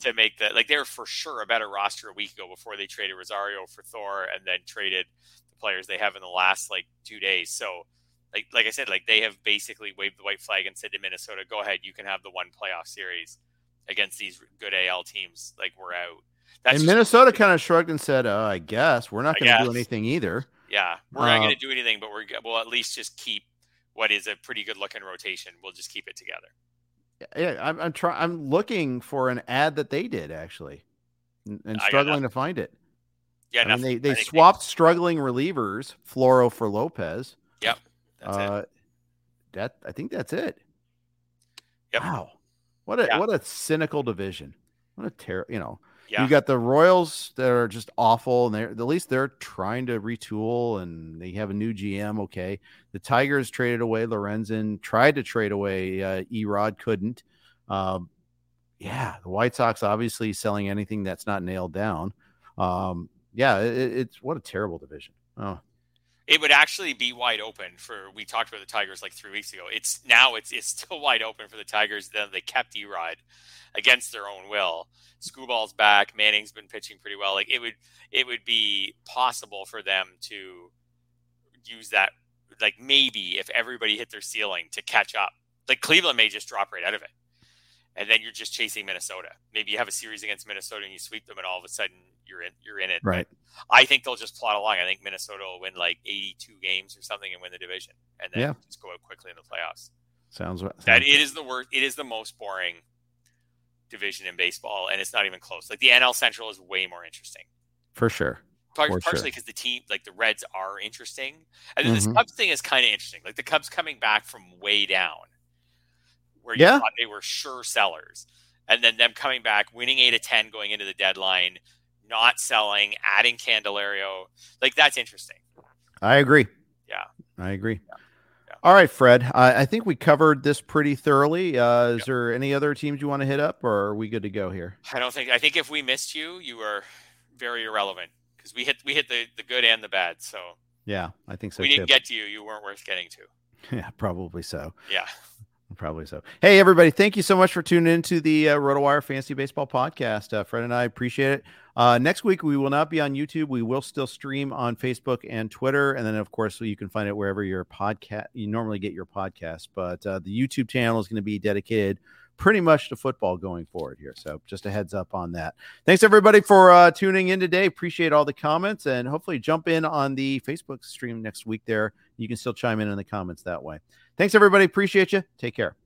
to make that. Like, they were for sure a better roster a week ago before they traded Rosario for Thor and then traded the players they have in the last, like, 2 days. So, like I said, like, they have basically waved the white flag and said to Minnesota, go ahead, you can have the one playoff series against these good AL teams. Like, we're out. And Minnesota kind of shrugged and said, oh, I guess we're not going to do anything either. Yeah, we're not going to do anything, but we'll at least just keep what is a pretty good looking rotation. We'll just keep it together. Yeah, I'm looking for an ad that they did, actually, and struggling to find it. Yeah, and they swapped struggling relievers, Floro for Lopez. Yep, that's it. I think that's it. Yep. Wow, what a cynical division. What a terror, you know. Yeah. You got the Royals that are just awful, and at least they're trying to retool, and they have a new GM. Okay, the Tigers traded away Lorenzen, tried to trade away Erod, couldn't. The White Sox obviously selling anything that's not nailed down. It's what a terrible division. Oh, it would actually be wide open for. We talked about the Tigers like 3 weeks ago. It's still wide open for the Tigers. Then they kept Erod against their own will. Scooball's back. Manning's been pitching pretty well. Like it would be possible for them to use that. Like maybe if everybody hit their ceiling to catch up, like Cleveland may just drop right out of it, and then you're just chasing Minnesota. Maybe you have a series against Minnesota and you sweep them, and all of a sudden you're in it. Right. I think they'll just plot along. I think Minnesota will win like 82 games or something and win the division, and then just go out quickly in the playoffs. It is the worst. It is the most boring division in baseball, and it's not even close. Like the NL Central is way more interesting for sure, partially because the team, like the Reds, are interesting, and then this Cubs thing is kind of interesting. Like the Cubs coming back from way down where you thought they were sure sellers, and then them coming back, winning 8 of 10 going into the deadline, not selling, adding Candelario. Like that's interesting. I agree. Yeah. All right, Fred, I think we covered this pretty thoroughly. Is there any other teams you want to hit up, or are we good to go here? I think if we missed you, you were very irrelevant because we hit the good and the bad. So yeah, I think so. We didn't get to you. You weren't worth getting to. Yeah, probably so. Yeah. Probably so. Hey, everybody, thank you so much for tuning into the Rotowire Fantasy Baseball Podcast. Fred and I appreciate it. Next week, we will not be on YouTube. We will still stream on Facebook and Twitter. And then, of course, you can find it wherever you normally get your podcast. But the YouTube channel is going to be dedicated pretty much to football going forward here. So just a heads up on that. Thanks, everybody, for tuning in today. Appreciate all the comments, and hopefully jump in on the Facebook stream next week there. You can still chime in the comments that way. Thanks, everybody. Appreciate you. Take care.